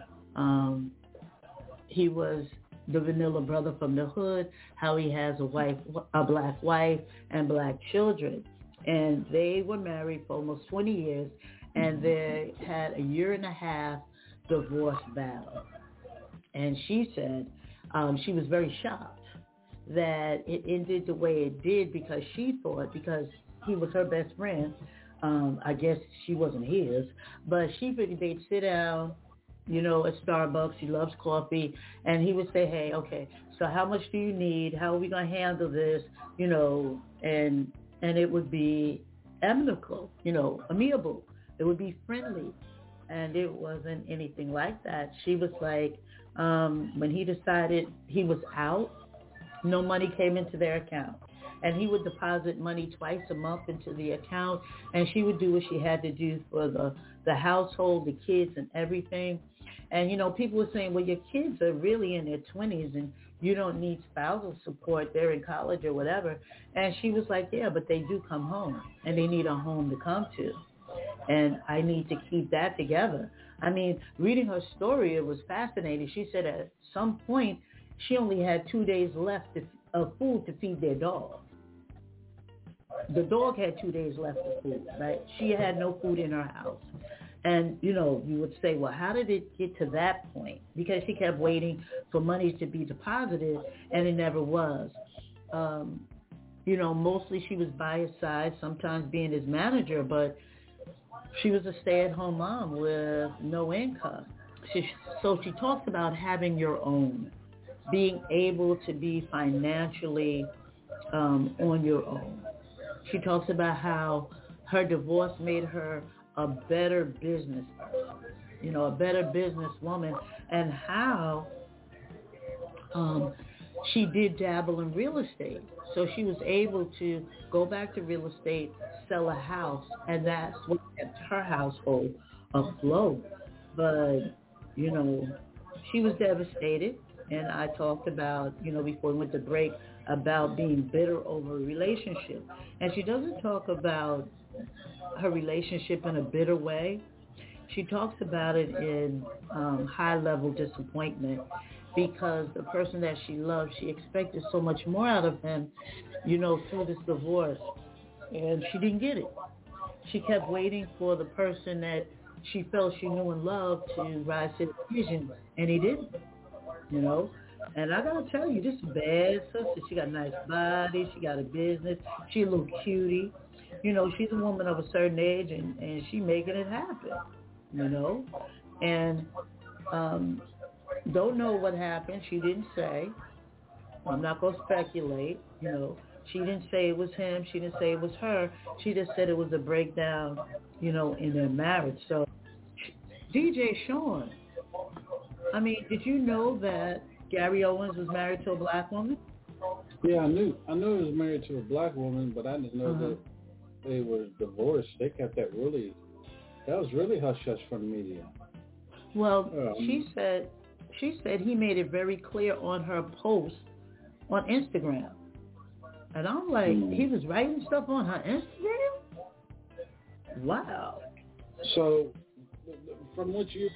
he was the vanilla brother from the hood, how he has a wife, a black wife, and black children. And they were married for almost 20 years, and they had a year-and-a-half divorce battle. And she said she was very shocked that it ended the way it did because she thought, because he was her best friend, I guess she wasn't his, but she figured they'd sit down, you know, at Starbucks. She loves coffee. And he would say, hey, okay, so how much do you need? How are we going to handle this? You know, and it would be amicable, you know, amiable. It would be friendly. And it wasn't anything like that. She was like, when he decided he was out, no money came into their account. And he would deposit money twice a month into the account, and she would do what she had to do for the household, the kids, and everything. And, you know, people were saying, well, your kids are really in their 20s, and you don't need spousal support. They're in college or whatever. And she was like, yeah, but they do come home, and they need a home to come to. And I need to keep that together. I mean, reading her story, it was fascinating. She said at some point she only had 2 days left of food to feed their dog. The dog had 2 days left of food, right? She had no food in her house. And, you know, you would say, well, how did it get to that point? Because she kept waiting for money to be deposited, and it never was. You know, mostly she was by his side, sometimes being his manager, but she was a stay-at-home mom with no income. So she talks about having your own, being able to be financially on your own. She talks about how her divorce made her a better business person, you know, a better businesswoman, and how she did dabble in real estate. So she was able to go back to real estate, sell a house, and that's what kept her household afloat. But, you know, she was devastated, and I talked about, you know, before we went to break, about being bitter over a relationship. And she doesn't talk about her relationship in a bitter way. She talks about it in high-level disappointment because the person that she loved, she expected so much more out of him, you know, through this divorce, and she didn't get it. She kept waiting for the person that she felt she knew and loved to rise to the occasion, and he didn't, you know. And I got to tell you, this bad sister, she got a nice body, she got a business, she a little cutie. You know, she's a woman of a certain age, and she making it happen, you know. And don't know what happened. She didn't say. I'm not going to speculate, you know. She didn't say it was him. She didn't say it was her. She just said it was a breakdown, you know, in their marriage. So, DJ Sean, I mean, did you know that Gary Owens was married to a black woman? Yeah, I knew he was married to a black woman, but I didn't know that they were divorced. They kept that really hush-hush from the media. Well, she said he made it very clear on her post on Instagram. And I'm like, he was writing stuff on her Instagram? Wow. So, from what you're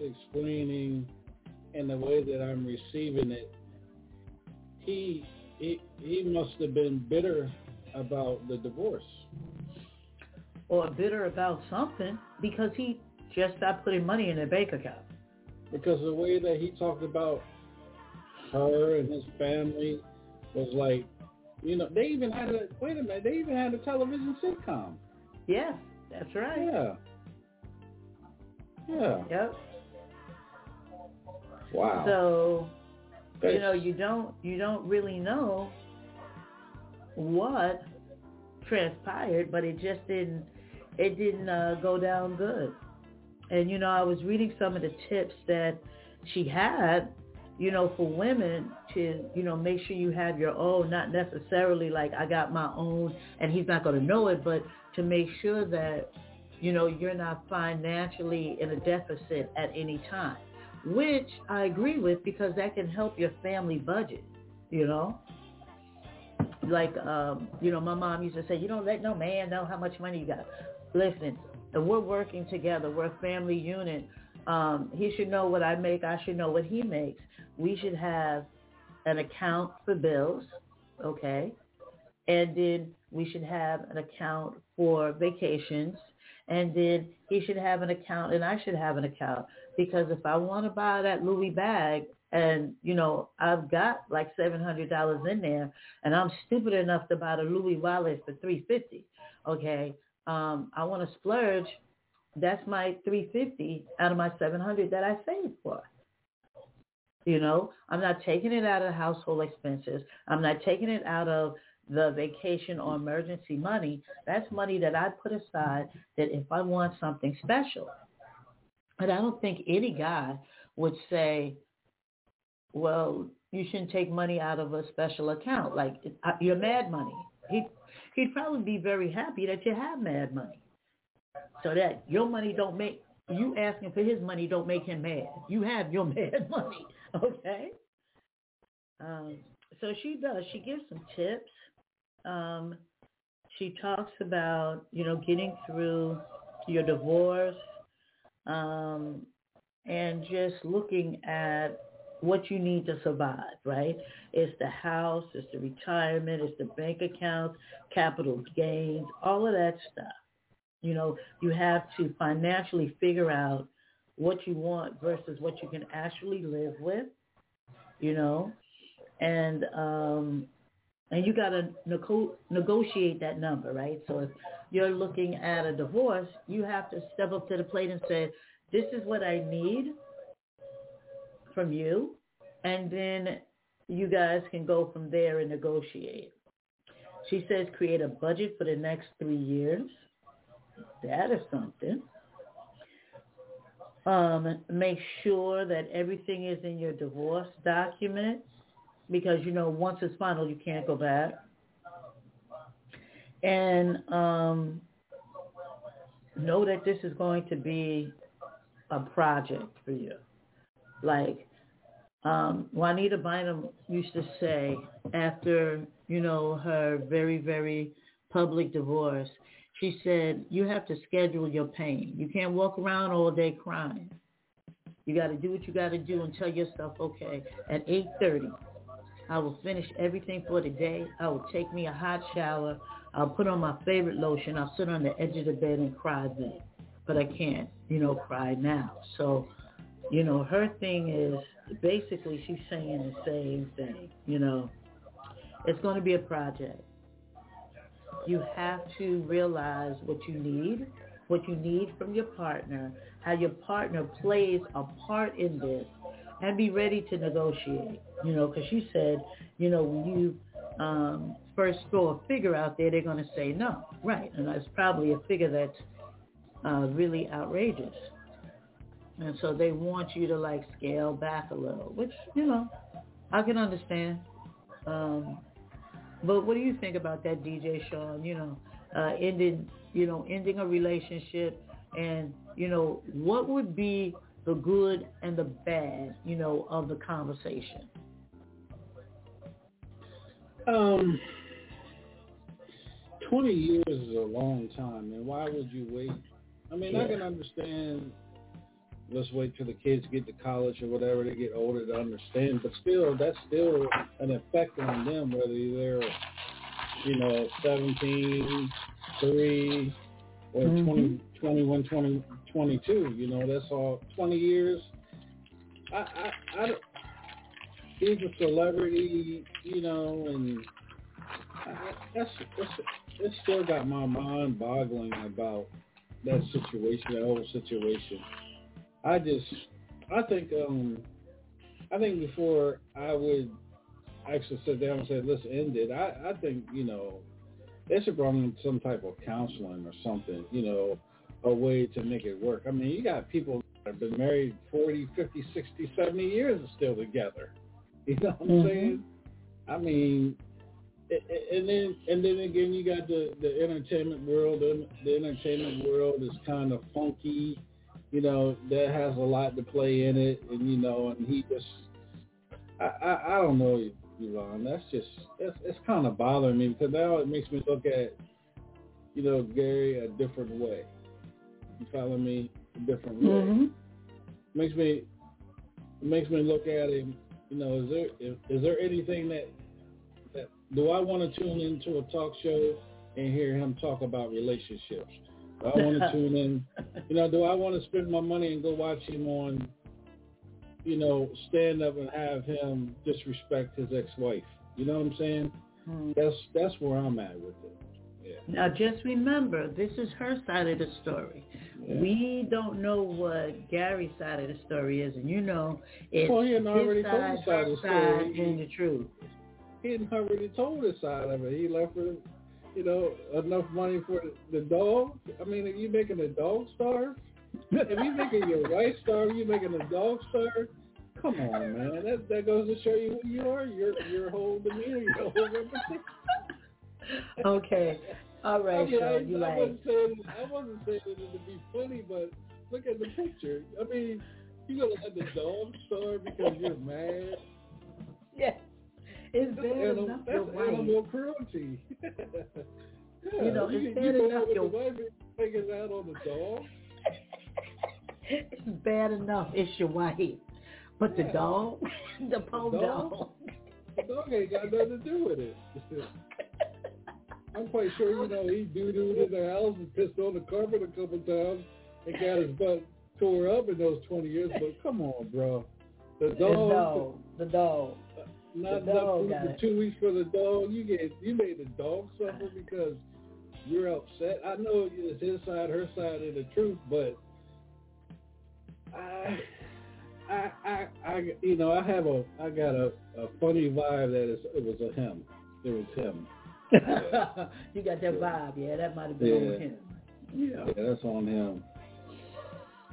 explaining and the way that I'm receiving it, he must have been bitter about the divorce. Or bitter about something, because he just stopped putting money in their bank account. Because the way that he talked about her and his family was like, you know, they even had a television sitcom. Yeah, that's right. Yeah. Yep. Wow. So, you know, you don't really know what transpired, but it just didn't go down good. And, you know, I was reading some of the tips that she had, you know, for women to, you know, make sure you have your own, not necessarily like I got my own and he's not going to know it, but to make sure that, you know, you're not financially in a deficit at any time, which I agree with, because that can help your family budget, you know. Like, you know, my mom used to say, you don't let no man know how much money you got. Listen, and we're working together. We're a family unit. He should know what I make. I should know what he makes. We should have an account for bills, okay? And then we should have an account for vacations. And then he should have an account and I should have an account. Because if I want to buy that Louis bag and, you know, I've got like $700 in there and I'm stupid enough to buy the Louis wallet for $350, okay? I want to splurge. That's my $350 out of my $700 that I saved for. You know, I'm not taking it out of household expenses. I'm not taking it out of the vacation or emergency money. That's money that I put aside that if I want something special. And I don't think any guy would say, well, you shouldn't take money out of a special account. Like, you're mad money. He'd probably be very happy that you have mad money. So that your money don't make, you asking for his money don't make him mad. You have your mad money, okay? So she does. She gives some tips. She talks about, you know, getting through your divorce, and just looking at what you need to survive, right? It's the house, it's the retirement, it's the bank accounts, capital gains, all of that stuff. You know, you have to financially figure out what you want versus what you can actually live with, you know, and you got to negotiate that number, right? So if you're looking at a divorce, you have to step up to the plate and say, this is what I need from you, and then you guys can go from there and negotiate. She says create a budget for the next 3 years. That is something. Make sure that everything is in your divorce document, because, you know, once it's final, you can't go back. And know that this is going to be a project for you. Like, Juanita Bynum used to say after, you know, her very, very public divorce, she said, you have to schedule your pain. You can't walk around all day crying. You got to do what you got to do and tell yourself, okay, at 8:30, I will finish everything for the day. I will take me a hot shower. I'll put on my favorite lotion. I'll sit on the edge of the bed and cry then. But I can't, you know, cry now. So, you know, her thing is basically she's saying the same thing, you know. It's going to be a project. You have to realize what you need from your partner, how your partner plays a part in this, and be ready to negotiate, you know, because she said, you know, when you first throw a figure out there, they're going to say no, right? And that's probably a figure that's really outrageous. And so they want you to, like, scale back a little, which, you know, I can understand. But what do you think about that, DJ Sean? You know, ending a relationship, and you know, what would be the good and the bad, you know, of the conversation? $20 years is a long time, and why would you wait? I mean, yeah. I can understand. Let's wait till the kids get to college or whatever, they get older to understand. But still, that's still an effect on them, whether they're, 17, 3, or 20, 21, 20, 22. You know, that's all 20 years. I don't, he's a celebrity, and it's still got my mind boggling about that situation, that whole situation. I think before I would actually sit down and say, let's end it, I think, they should bring in some type of counseling or something, a way to make it work. I mean, you got people that have been married 40, 50, 60, 70 years and still together. You know what I'm saying? I mean, and then again, you got the entertainment world. The entertainment world is kind of funky. That has a lot to play in it, and and he just, I don't know, Yvonne. That's just, it's kind of bothering me, because now it makes me look at, Gary a different way. You follow me? A different way. Mm-hmm. Makes me look at him. Is there anything that do I want to tune into a talk show and hear him talk about relationships? Do I want to tune in? Do I want to spend my money and go watch him on, stand up and have him disrespect his ex-wife? You know what I'm saying? That's where I'm at with it. Yeah. Now, just remember, this is her side of the story. Yeah. We don't know what Gary's side of the story is, and it's his side, her side, and the truth. He hadn't already told his side of it. He left her. Enough money for the dog. I mean, are you making the dog starve? If you're making your wife starve, you're making the dog starve? Come on, man. That goes to show you who you are, your whole demeanor, your whole reputation. Okay. All right, Sean, I wasn't saying it to be funny, but look at the picture. I mean, you're going to let the dog starve because you're mad? Yes. It's bad enough your wife. That's animal cruelty. Yeah, it's bad enough your wife figures out on the dog. It's bad enough it's your wife. But the dog, the poor dog. The dog ain't got nothing to do with it. I'm quite sure, he doo-dooed in the house and pissed on the carpet a couple times and got his butt tore up in those 20 years. But come on, bro. The dog. Not enough food for 2 weeks for the dog. You made the dog suffer because you're upset. I know it's his side, her side of the truth, but I I got a funny vibe that it was him. Yeah. You got that vibe, yeah. That might have been on him. Yeah, that's on him.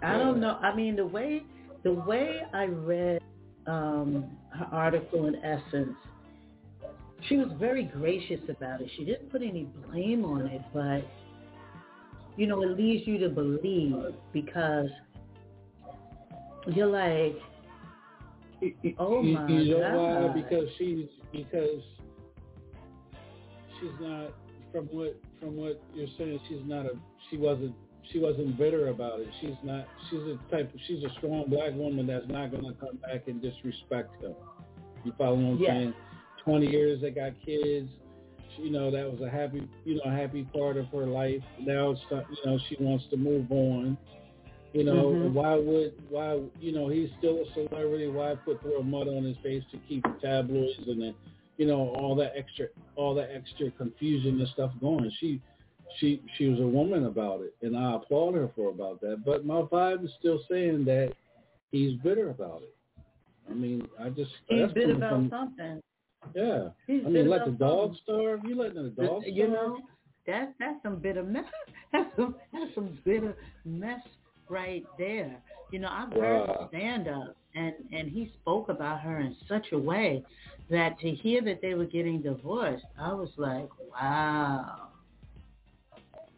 I don't know. I mean, the way I read. Her article, in essence, she was very gracious about it. She didn't put any blame on it, but it leads you to believe, because you're like, oh my God! You know why? Because she's not, from what you're saying, she wasn't bitter about it. She's a strong black woman that's not going to come back and disrespect him. You follow what I'm saying? 20 years, they got kids. That was a happy part of her life. Now it's, she wants to move on. Why he's still a celebrity. Why put the mud on his face to keep tabloids and then, all that extra confusion and stuff going? She was a woman about it, and I applaud her about that. But my vibe is still saying that he's bitter about it. I mean, he's bitter about something. Yeah, let the dog starve. You letting the dog starve? That's some bitter mess. That's some bitter mess right there. I've heard stand up, and he spoke about her in such a way that to hear that they were getting divorced, I was like, wow.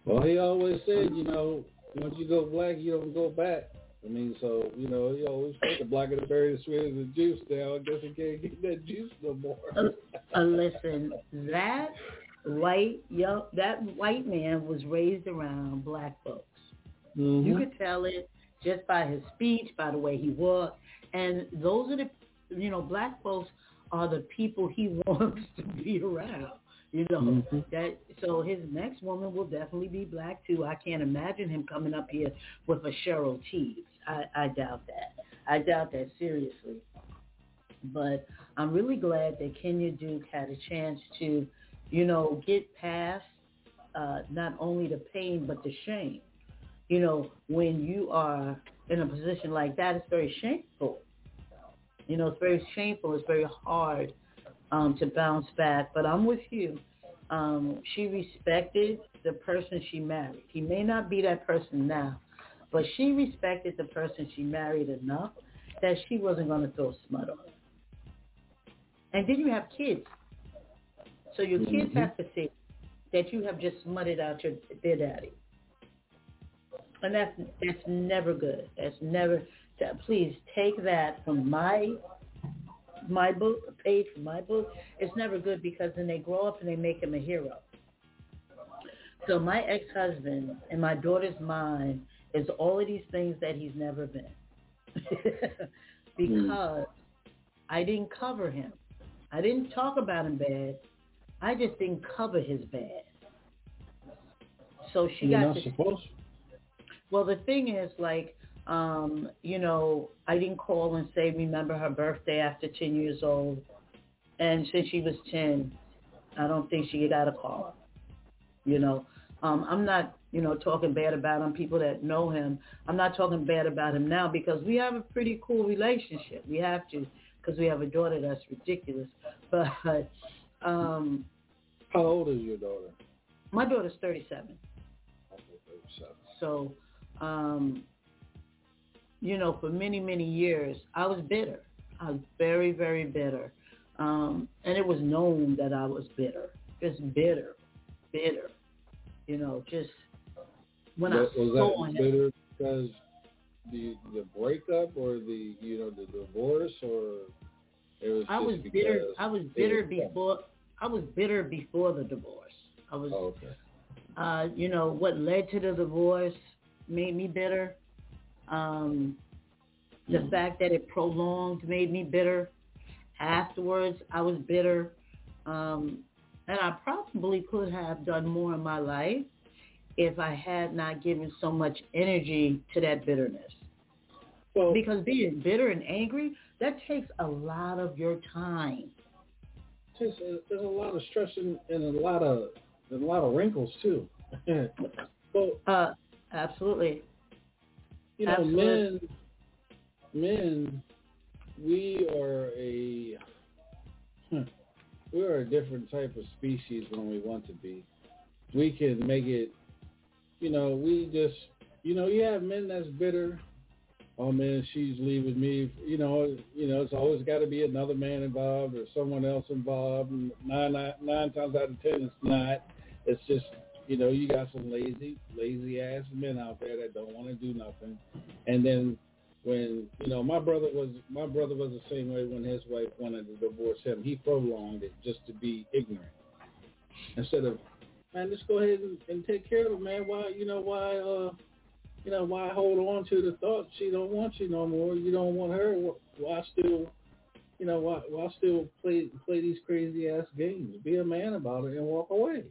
Well, he always said, you know, once you go black, you don't go back. I mean, so, you know, he always said the blacker the berry, the sweeter the juice. Now I guess he can't get that juice no more. Listen, that white man was raised around black folks. Mm-hmm. You could tell it just by his speech, by the way he walked. And those are the, you know, black folks are the people he wants to be around, you know. Mm-hmm. That so his next woman will definitely be black too. I can't imagine him coming up here with a Cheryl Teague. I doubt that. I doubt that seriously. But I'm really glad that Kenya Duke had a chance to, you know, get past not only the pain but the shame. You know, when you are in a position like that, it's very shameful. You know, it's very shameful. It's very hard to bounce back. But I'm with you. She respected the person she married. He may not be that person now, but she respected the person she married enough that she wasn't going to throw smut on him. And then you have kids. So your kids have to see that you have just smutted out their daddy. And that's never good. That's never. Please take that from my book, a page from my book. It's never good because then they grow up and they make him a hero. So my ex-husband in my daughter's mind is all of these things that he's never been because I didn't cover him. I didn't talk about him bad. I just didn't cover his bad. So she You're got not to. Supposed to. Well, the thing is, like, you know, I didn't call and say, remember her birthday after 10 years old. And since she was 10, I don't think she got a call. You know, I'm not, you know, talking bad about him. People that know him, I'm not talking bad about him now because we have a pretty cool relationship. We have to because we have a daughter that's ridiculous. But how old is your daughter? My daughter's 37. Okay, 37. So... you know, for many, many years, I was bitter. I was very, very bitter. And it was known that I was bitter. Just bitter. You know, just when I saw him. Was that bitter because the breakup or the, you know, the divorce or it was I was bitter. I was bitter before the divorce. I was, you know, what led to the divorce made me bitter. The fact that it prolonged made me bitter. Afterwards, I was bitter. And I probably could have done more in my life if I had not given so much energy to that bitterness. Well, because being bitter and angry, that takes a lot of your time. There's a lot of stress and a lot of wrinkles, too. Well, absolutely. You know, men, we are a different type of species when we want to be. We can make it, you know, you have men that's bitter. Oh man, she's leaving me. You know, it's always got to be another man involved or someone else involved. And nine times out of ten, it's not. It's just. You know, you got some lazy ass men out there that don't want to do nothing. And then when, you know, my brother was the same way when his wife wanted to divorce him. He prolonged it just to be ignorant. Instead of, man, just go ahead and take care of it, man. Why hold on to the thought she don't want you no more? You don't want her. Why still play these crazy ass games? Be a man about it and walk away.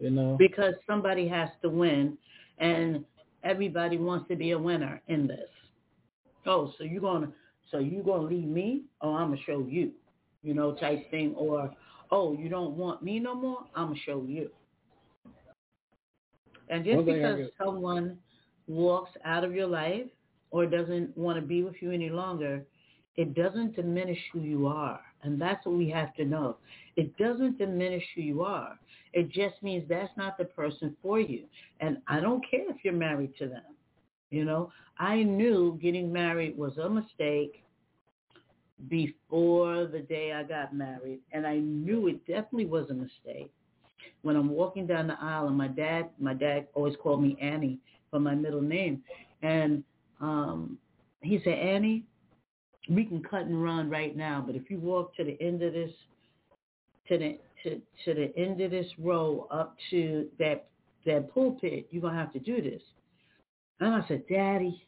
You know, because somebody has to win, and everybody wants to be a winner in this. Oh, so you're gonna leave me? Oh, I'm gonna show you, you know, type thing. Or oh, you don't want me no more? I'm gonna show you. And just because someone walks out of your life or doesn't want to be with you any longer, it doesn't diminish who you are. And that's what we have to know. It doesn't diminish who you are. It just means that's not the person for you. And I don't care if you're married to them. You know, I knew getting married was a mistake. before the day I got married, and I knew it definitely was a mistake. When I'm walking down the aisle, and my dad always called me Annie for my middle name, and he said, Annie, we can cut and run right now, but if you walk to the end of this, to the end of this row up to that pulpit, you're going to have to do this. And I said, Daddy,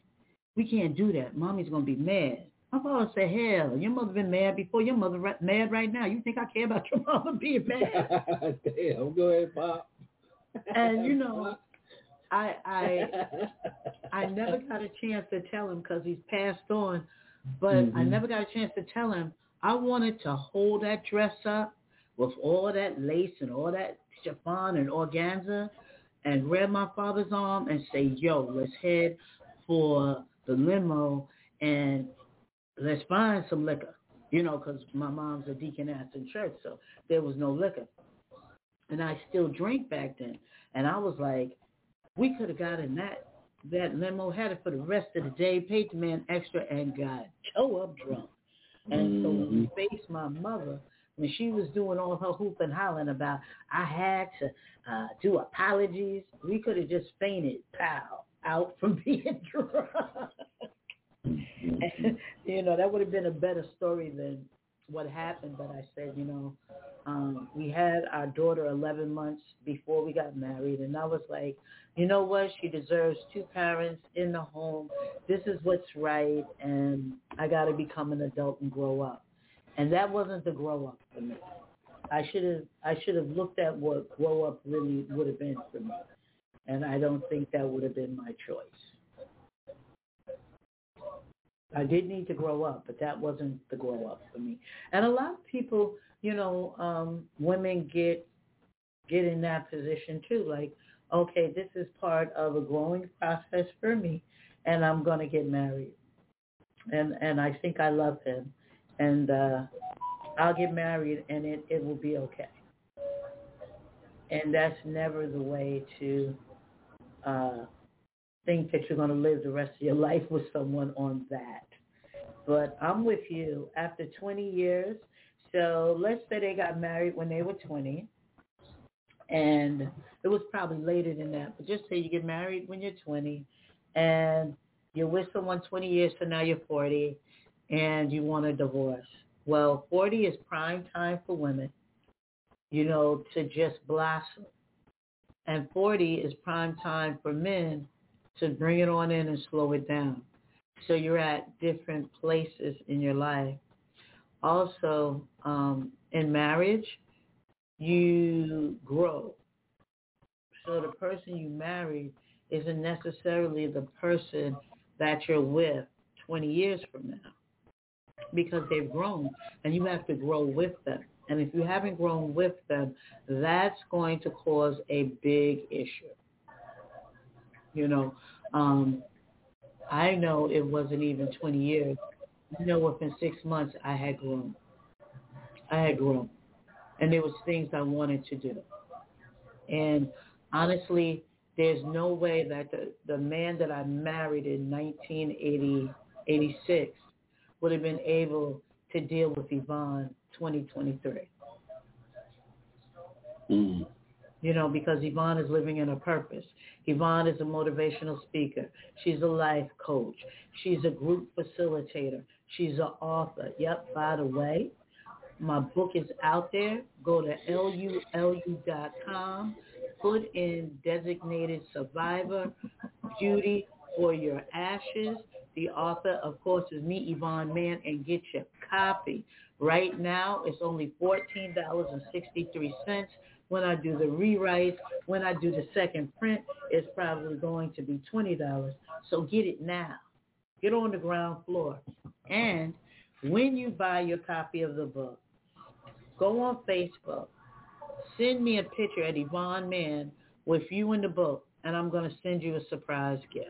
we can't do that. Mommy's going to be mad. My father said, hell, your mother been mad before. Your mother mad right now. You think I care about your mama being mad? Damn, go ahead, Pop. And, you know, I never got a chance to tell him because he's passed on, but I never got a chance to tell him I wanted to hold that dress up with all that lace and all that chiffon and organza and grab my father's arm and say, yo, let's head for the limo and let's find some liquor, you know, because my mom's a deaconess in church, so there was no liquor. And I still drank back then. And I was like, we could have gotten that limo, had it for the rest of the day, paid the man extra, and got toe up drunk. And so when we faced my mother, when she was doing all her hoop and hollering about, I had to do apologies, we could have just fainted, pow, out from being drunk. And, you know, that would have been a better story than what happened. But I said, you know, we had our daughter 11 months before we got married. And I was like, you know what? She deserves two parents in the home. This is what's right. And I got to become an adult and grow up. And that wasn't the grow up for me. I should have looked at what grow up really would have been for me. And I don't think that would have been my choice. I did need to grow up, but that wasn't the grow up for me. And a lot of people, you know, women get in that position too. Like, okay, this is part of a growing process for me, and I'm going to get married. And I think I love him. And I'll get married, and it will be okay. And that's never the way to think that you're going to live the rest of your life with someone on that. But I'm with you. After 20 years, so let's say they got married when they were 20, and it was probably later than that, but just say you get married when you're 20, and you're with someone 20 years, so now you're 40, and you want a divorce. Well, 40 is prime time for women, you know, to just blossom. And 40 is prime time for men to bring it on in and slow it down. So you're at different places in your life. Also, in marriage, you grow. So the person you married isn't necessarily the person that you're with 20 years from now, because they've grown, and you have to grow with them. And if you haven't grown with them, that's going to cause a big issue. You know, I know it wasn't even 20 years. You know, within 6 months, I had grown. And there was things I wanted to do. And honestly, there's no way that the man that I married in 1986 would have been able to deal with Yvonne 2023. You know, because Yvonne is living in her purpose. Yvonne is a motivational speaker. She's a life coach. She's a group facilitator. She's an author. Yep, by the way, my book is out there. Go to lulu.com. Put in Designated Survivor, Beauty for Your Ashes. The author, of course, is me, Yvonne Mann, and get your copy. Right now, it's only $14.63. When I do the rewrites, when I do the second print, it's probably going to be $20. So get it now. Get on the ground floor. And when you buy your copy of the book, go on Facebook. Send me a picture at Yvonne Mann with you in the book, and I'm going to send you a surprise gift.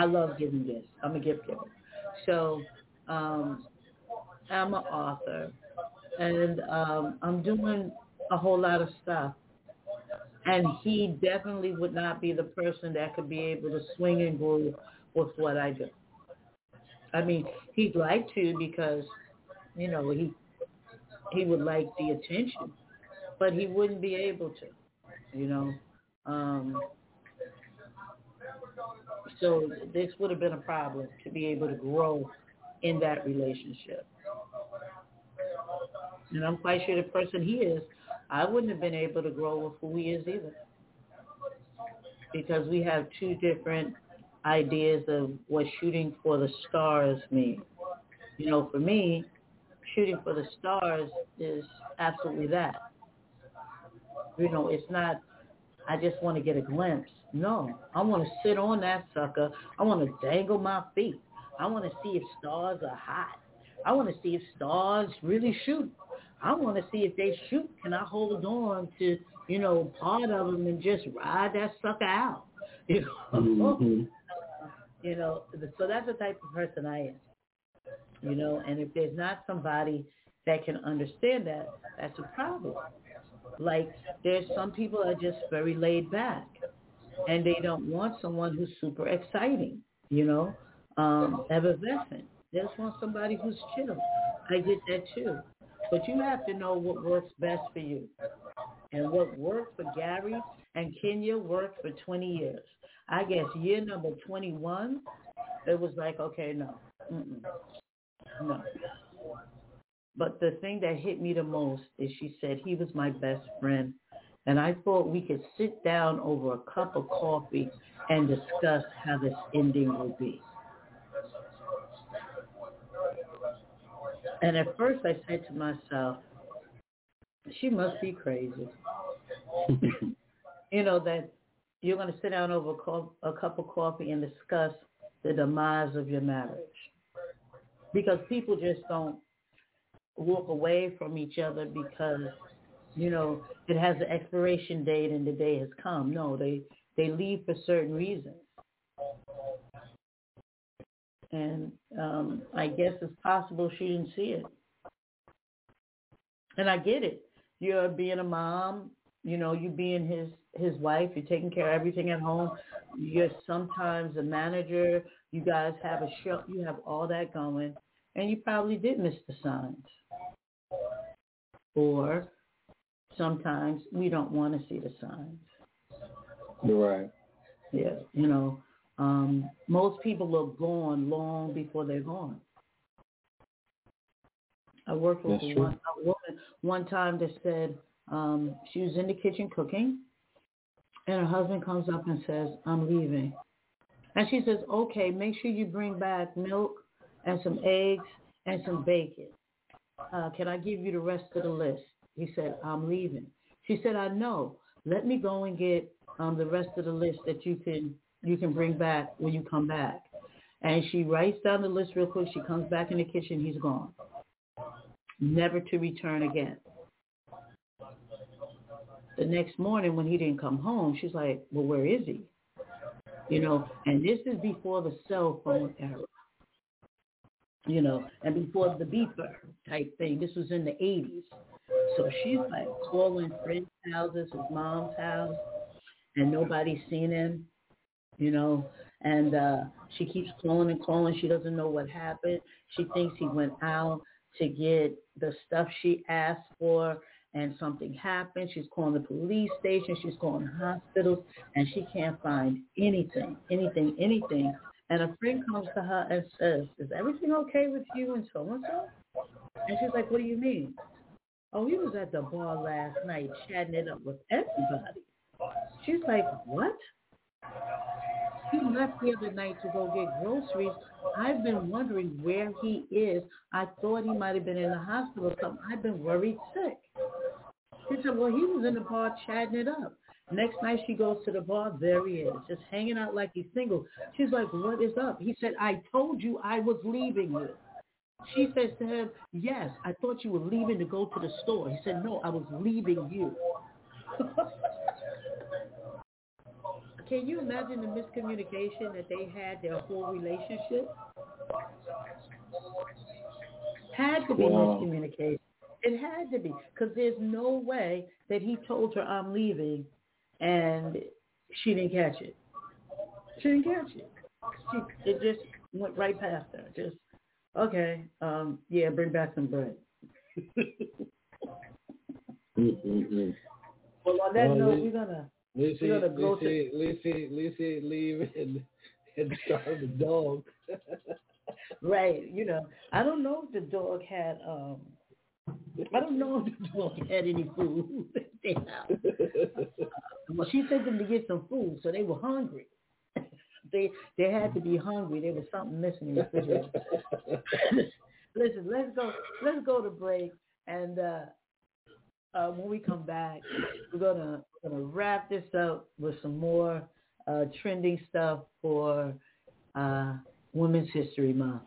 I love giving gifts. I'm a gift giver. So I'm an author, and I'm doing a whole lot of stuff. And he definitely would not be the person that could be able to swing and groove with what I do. I mean, he'd like to because, you know, he would like the attention, but he wouldn't be able to, you know. So this would have been a problem to be able to grow in that relationship. And I'm quite sure the person he is, I wouldn't have been able to grow with who he is either. Because we have two different ideas of what shooting for the stars means. You know, for me, shooting for the stars is absolutely that. You know, it's not, I just want to get a glimpse. No, I want to sit on that sucker. I want to dangle my feet. I want to see if stars are hot. I want to see if stars really shoot. I want to see if they shoot. Can I hold on to, you know, part of them and just ride that sucker out? You know, mm-hmm. You know, so that's the type of person I am. You know, and if there's not somebody that can understand that, that's a problem. Like, there's some people that are just very laid back, and they don't want someone who's super exciting, you know, effervescent. They just want somebody who's chill. I get that too. But you have to know what works best for you. And what worked for Gary and Kenya worked for 20 years. I guess year number 21, it was like, okay, no. Mm-mm. No. But the thing that hit me the most is she said, he was my best friend. And I thought we could sit down over a cup of coffee and discuss how this ending will be. And at first I said to myself, she must be crazy. You know, that you're going to sit down over a cup of coffee and discuss the demise of your marriage. Because people just don't walk away from each other because, you know, it has an expiration date and the day has come. No, they leave for certain reasons. And I guess it's possible she didn't see it. And I get it. You're being a mom, you know, you being his wife, you're taking care of everything at home. You're sometimes a manager. You guys have a show. You have all that going. And you probably did miss the signs. Or sometimes we don't want to see the signs. Right. Yeah, you know. Most people are gone long before they're gone. I worked with a woman one time that said she was in the kitchen cooking, and her husband comes up and says, I'm leaving. And she says, okay, make sure you bring back milk and some eggs and some bacon. Can I give you the rest of the list? He said, I'm leaving. She said, I know. Let me go and get the rest of the list that you can bring back when you come back. And she writes down the list real quick. She comes back in the kitchen. He's gone. Never to return again. The next morning when he didn't come home, she's like, well, where is he? You know, and this is before the cell phone era. You know, and before the beeper type thing. This was in the 80s. So she's like calling friends' houses, his mom's house, and nobody's seen him. You know, and she keeps calling and calling. She doesn't know what happened. She thinks he went out to get the stuff she asked for, and something happened. She's calling the police station. She's calling hospitals, and she can't find anything. And a friend comes to her and says, is everything okay with you and so-and-so? And she's like, what do you mean? Oh, he was at the bar last night chatting it up with everybody. She's like, what? He left the other night to go get groceries. I've been wondering where he is. I thought he might have been in the hospital or something. I've been worried sick. She said, well, he was in the bar chatting it up. Next night she goes to the bar. There he is, just hanging out like he's single. She's like, what is up? He said, I told you I was leaving you. She says to him, yes, I thought you were leaving to go to the store. He said, no, I was leaving you. Can you imagine the miscommunication that they had their whole relationship? Had to be miscommunication. It had to be, because there's no way that he told her I'm leaving and she didn't catch it. It just went right past her. Just, okay, yeah, bring back some bread. Well, on that note, we're gonna leave and starve the dog. Right, you know, I don't know if the dog had any food. Well, she sent them to get some food, so they were hungry. They had to be hungry. There was something missing in the refrigerator. Listen, let's go to break, and when we come back, we're gonna wrap this up with some more trending stuff for Women's History Month.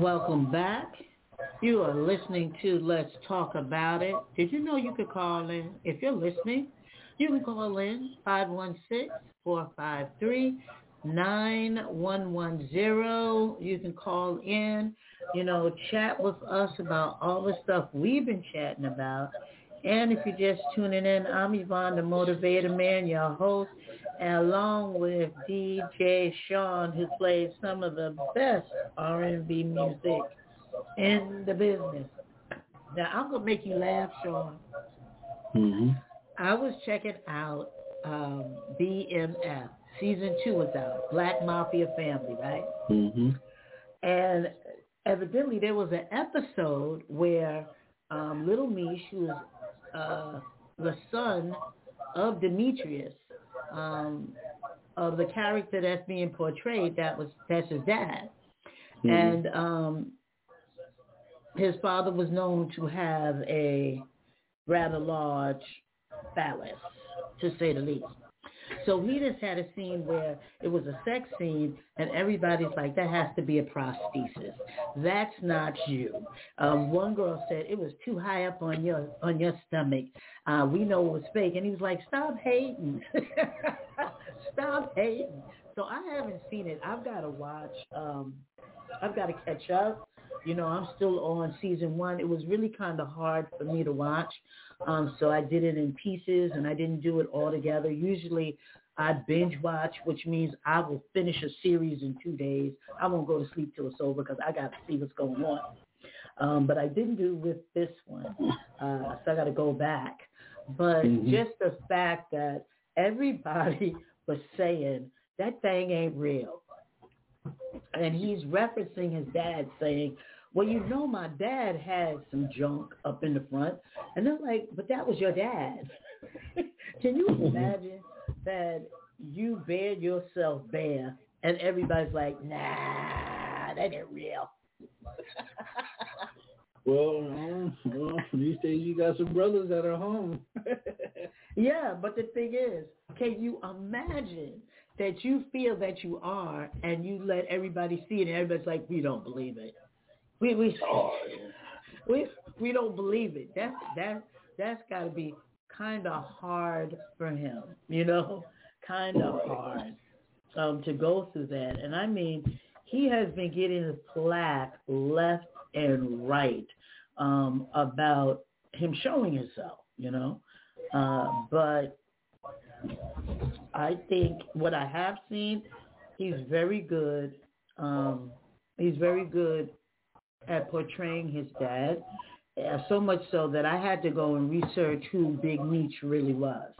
Welcome back. You are listening to Let's Talk About It. Did you know you could call in? If you're listening, you can call in 516-453-9110. You can call in, you know, chat with us about all the stuff we've been chatting about. And if you're just tuning in, I'm Yvonne, the Motivator Man, your host, along with DJ Sean, who plays some of the best R&B music in the business. Now, I'm going to make you laugh, Sean. Mm-hmm. I was checking out BMF. Season 2 was out, Black Mafia Family, right? Mm-hmm. And evidently there was an episode where Little Meesh, who was the son of Demetrius, of the character that's being portrayed, that's his dad. Mm-hmm. And his father was known to have a rather large phallus, to say the least. So he just had a scene where it was a sex scene, and everybody's like, that has to be a prosthesis. That's not you. One girl said, it was too high up on your stomach. We know it was fake. And he was like, stop hating. Stop hating. So I haven't seen it. I've got to watch. I've got to catch up. You know, I'm still on season 1. It was really kind of hard for me to watch. So I did it in pieces, and I didn't do it all together. Usually I binge watch, which means I will finish a series in 2 days. I won't go to sleep till it's over because I got to see what's going on. But I didn't do with this one, so I got to go back. But just the fact that everybody was saying, that thing ain't real. And he's referencing his dad saying, well, you know, my dad had some junk up in the front. And they're like, but that was your dad. Can you imagine that you bared yourself bare and everybody's like, nah, that ain't real. Well, these days you got some brothers that are home. Yeah, but the thing is, can you imagine that you feel that you are and you let everybody see it and everybody's like, we don't believe it. We don't believe it. That's got to be kind of hard for him, you know, kind of hard to go through that. And I mean, he has been getting his plaque left and right about him showing himself, you know. But I think what I have seen, he's very good. He's very good at portraying his dad, so much so that I had to go and research who Big Meech really was.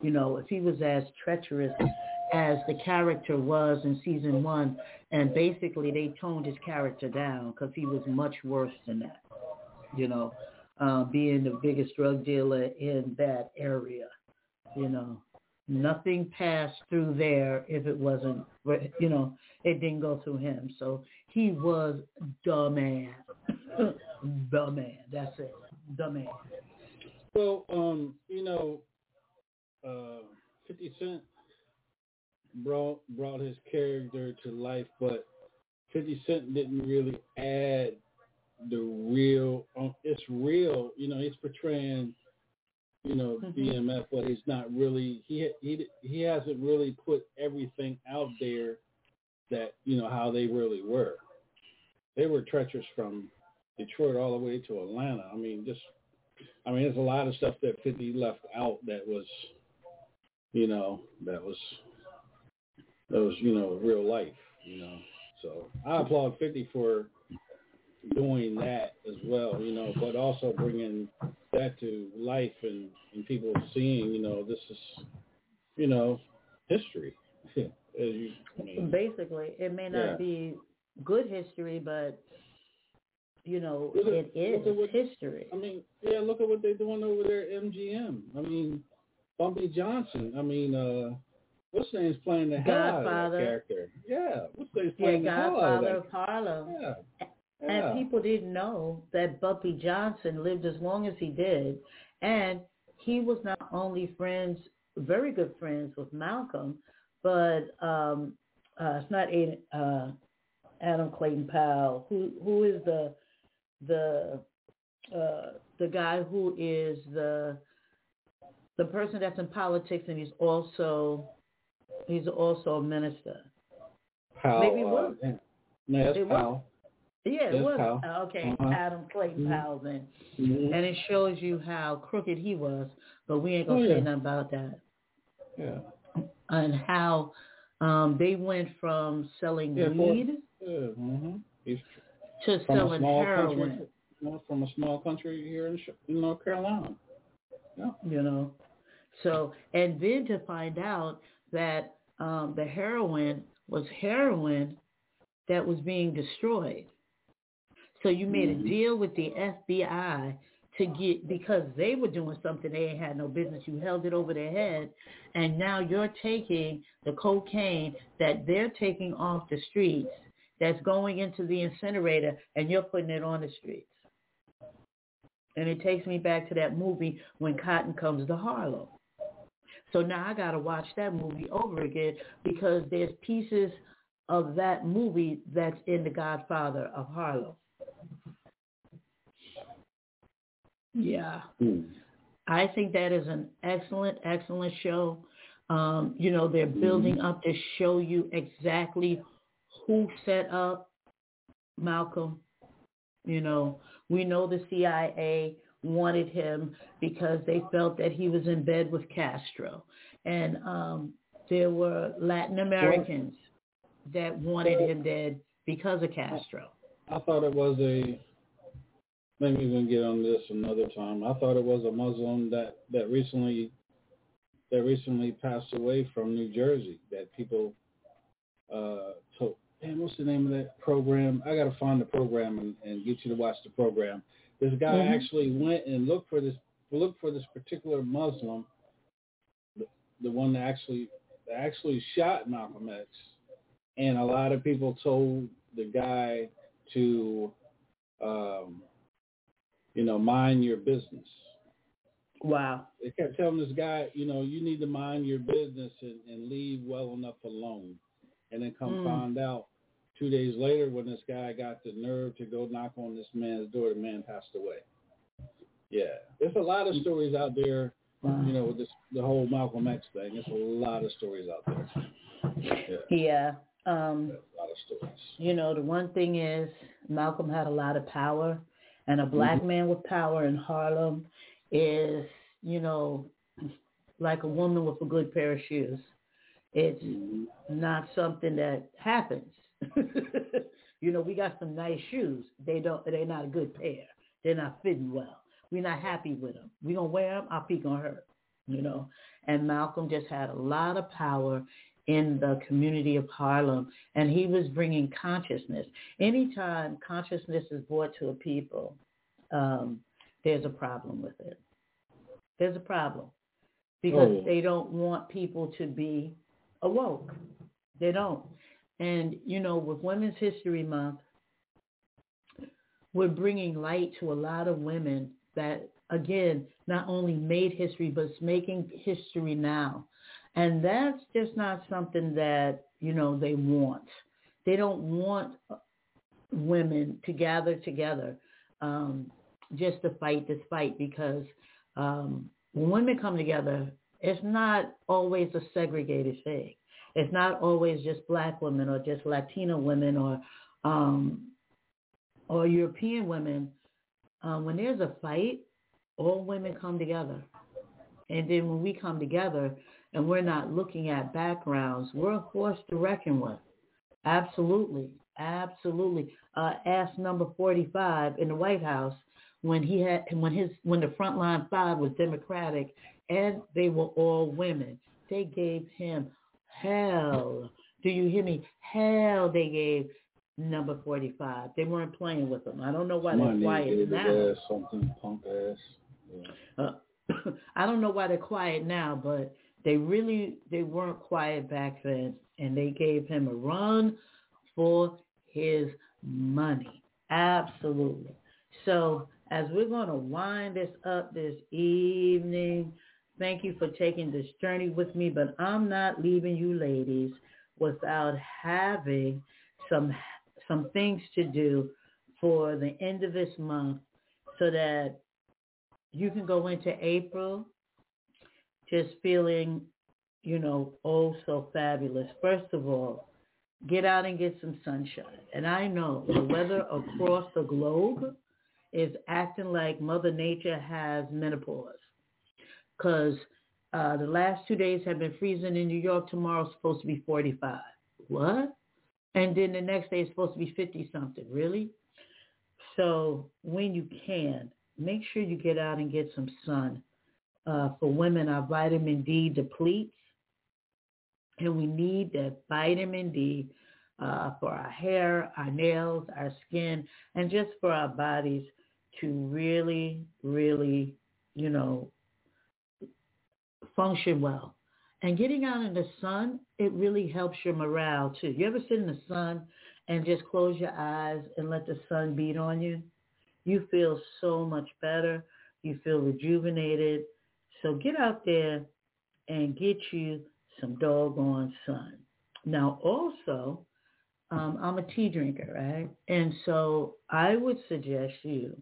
You know, if he was as treacherous as the character was in season one, and basically they toned his character down because he was much worse than that, you know, being the biggest drug dealer in that area, you know. Nothing passed through there if it wasn't, you know, it didn't go through him. So he was the man. The man. That's it. The man. Well, you know, 50 Cent brought his character to life, but 50 Cent didn't really add the real. It's real. You know, he's portraying, you know, BMF, but he's not really, he hasn't really put everything out there that, you know, how they really were. They were treacherous from Detroit all the way to Atlanta. I mean, there's a lot of stuff that 50 left out that was, you know, you know, real life, you know. So I applaud 50 for doing that as well, you know, but also bringing that to life and people seeing, you know, this is, you know, history. Basically, it may not be good history, but, you know, it is history. I mean, yeah, look at what they're doing over there at MGM. I mean, Bumpy Johnson. I mean, what's his name's playing the hell out of that character? Yeah, what's his name's playing the hell out of that? Godfather of Harlem. Yeah. Yeah. And people didn't know that Bumpy Johnson lived as long as he did. And he was not only friends, very good friends with Malcolm, but it's not Adam Clayton Powell, who is the guy who is the person that's in politics, and he's also a minister. Powell. Maybe Wilson. No, that's Powell. Yeah, it was. Powell. Okay, Adam Clayton Powell then. And it shows you how crooked he was, but we ain't going to say nothing about that. Yeah. And how they went from selling weed to selling heroin. From a small country here in North Carolina. Yeah. You know. So, and then to find out that the heroin was heroin that was being destroyed. So you made a deal with the FBI because they were doing something they ain't had no business. You held it over their head, and now you're taking the cocaine that they're taking off the streets that's going into the incinerator, and you're putting it on the streets. And it takes me back to that movie When Cotton Comes to Harlem. So now I got to watch that movie over again because there's pieces of that movie that's in The Godfather of Harlem. Yeah. I think that is an excellent, excellent show. You know, they're building up to show you exactly who set up Malcolm. You know, we know the CIA wanted him because they felt that he was in bed with Castro. And there were Latin Americans that wanted him dead because of Castro. I thought it was a Maybe we're going to get on this another time. I thought it was a Muslim that recently passed away from New Jersey that people took. Man, what's the name of that program? I got to find the program and get you to watch the program. This guy actually went and looked for this particular Muslim, the one that actually shot Malcolm X. And a lot of people told the guy to, mind your business. Wow. They kept telling this guy, you need to mind your business and leave well enough alone. And then come find out 2 days later when this guy got the nerve to go knock on this man's door, the man passed away. Yeah. There's a lot of stories out there, with the whole Malcolm X thing. There's a lot of stories out there. Yeah. A lot of stories. The one thing is Malcolm had a lot of power, and a black man with power in Harlem is, like a woman with a good pair of shoes. It's not something that happens. We got some nice shoes. They're not a good pair. They're not fitting well. We're not happy with them. We're going to wear them. Our feet going to hurt, And Malcolm just had a lot of power in the community of Harlem, and he was bringing consciousness. Anytime consciousness is brought to a people, there's a problem with it. There's a problem because they don't want people to be awoke. They don't. And, with Women's History Month, we're bringing light to a lot of women that, again, not only made history, but it's making history now. And that's just not something that, they want. They don't want women to gather together just to fight this fight because when women come together, it's not always a segregated thing. It's not always just black women or just Latina women or European women. When there's a fight, all women come together. And then when we come together and we're not looking at backgrounds, we're a force to reckon with. Absolutely. Absolutely. Ask number 45 in the White House when the front line 5 was Democratic and they were all women. They gave him hell. Do you hear me? Hell they gave number 45. They weren't playing with them. I don't know why they're quiet now. Something punk ass. Yeah. I don't know why they're quiet now, but they weren't quiet back then, and they gave him a run for his money. Absolutely. So as we're going to wind this up this evening, thank you for taking this journey with me, but I'm not leaving you ladies without having some things to do for the end of this month so that you can go into April just feeling, so fabulous. First of all, get out and get some sunshine. And I know the weather across the globe is acting like Mother Nature has menopause. Because the last 2 days have been freezing in New York. Tomorrow's supposed to be 45. What? And then the next day is supposed to be 50-something. Really? So when you can, make sure you get out and get some sun. For women, our vitamin D depletes. And we need that vitamin D for our hair, our nails, our skin, and just for our bodies to really, really, function well. And getting out in the sun, it really helps your morale too. You ever sit in the sun and just close your eyes and let the sun beat on you? You feel so much better. You feel rejuvenated. So get out there and get you some doggone sun. Now also, I'm a tea drinker, right? And so I would suggest you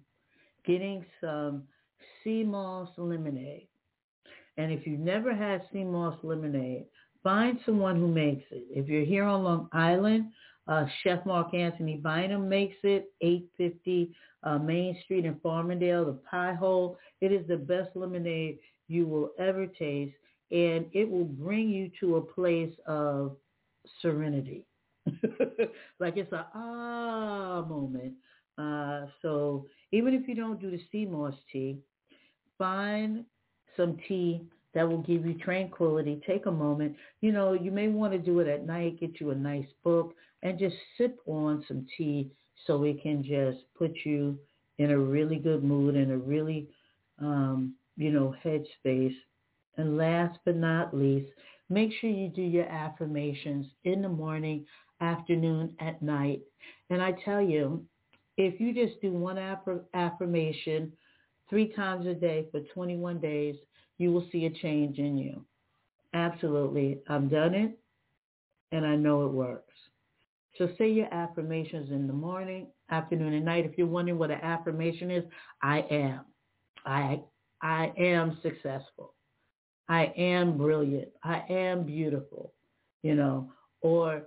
getting some sea moss lemonade. And if you've never had sea moss lemonade, find someone who makes it. If you're here on Long Island, Chef Mark Anthony Bynum makes it, 850 Main Street in Farmingdale, the Pie Hole. It is the best lemonade you will ever taste, and it will bring you to a place of serenity. Like it's a moment. So Even if you don't do the sea moss tea, find some tea that will give you tranquility. Take a moment. You know, you may want to do it at night, get you a nice book, and just sip on some tea so it can just put you in a really good mood and a really, headspace. And last but not least, make sure you do your affirmations in the morning, afternoon, at night. And I tell you, if you just do one affirmation 3 times a day for 21 days, you will see a change in you. Absolutely. I've done it, and I know it works. So say your affirmations in the morning, afternoon, and night. If you're wondering what an affirmation is, I am. I am successful. I am brilliant. I am beautiful, or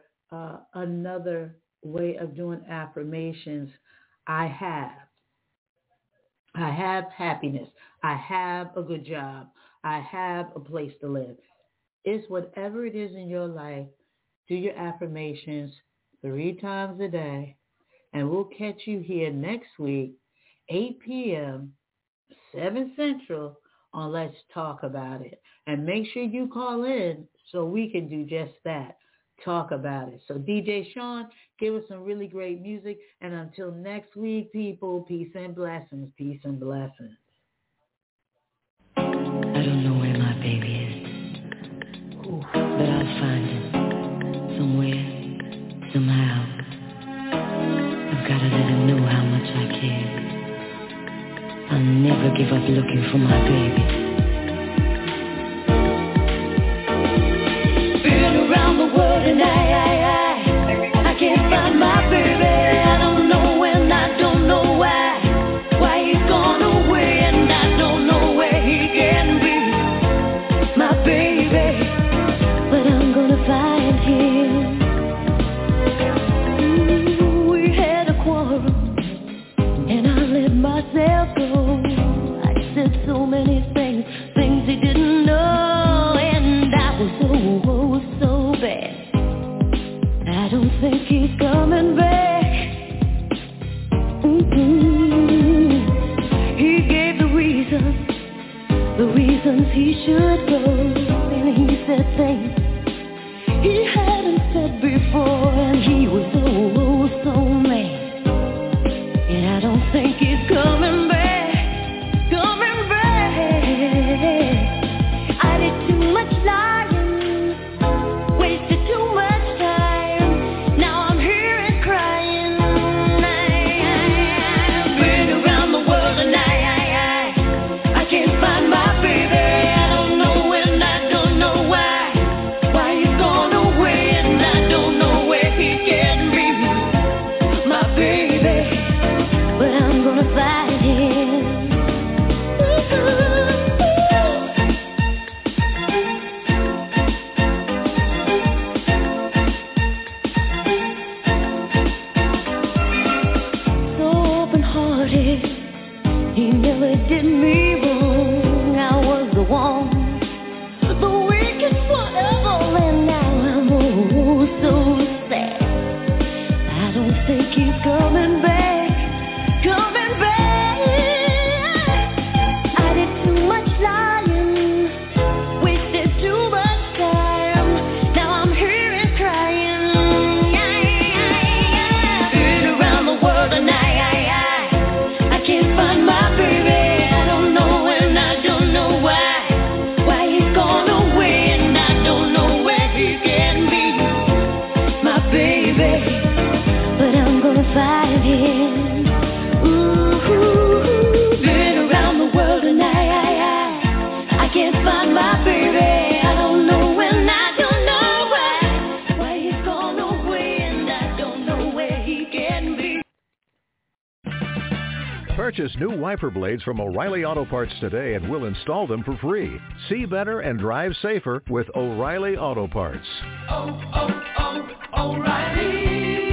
another way of doing affirmations, I have. I have happiness. I have a good job. I have a place to live. It's whatever it is in your life, do your affirmations 3 times a day, and we'll catch you here next week, 8 p.m., 7 Central, on Let's Talk About It. And make sure you call in so we can do just that, talk about it. So DJ Sean, give us some really great music. And until next week, people, peace and blessings, peace and blessings. I don't know where my baby is, but I'll find him somewhere, somehow. I've got to let him know how much I care. I'll never give up looking for my baby. Been around the world and I can't find my baby. I don't know and I don't know why he's gone away, and I don't know where he can be, my baby. But I'm gonna find him. Ooh, we had a quarrel and I let myself go. So many things he didn't know, and I was so bad. I don't think he's coming back. He gave the reasons he should go, and he said things he hadn't said before, and he was so mad. And I don't think he's coming back. Purchase new wiper blades from O'Reilly Auto Parts today and we'll install them for free. See better and drive safer with O'Reilly Auto Parts. Oh, O'Reilly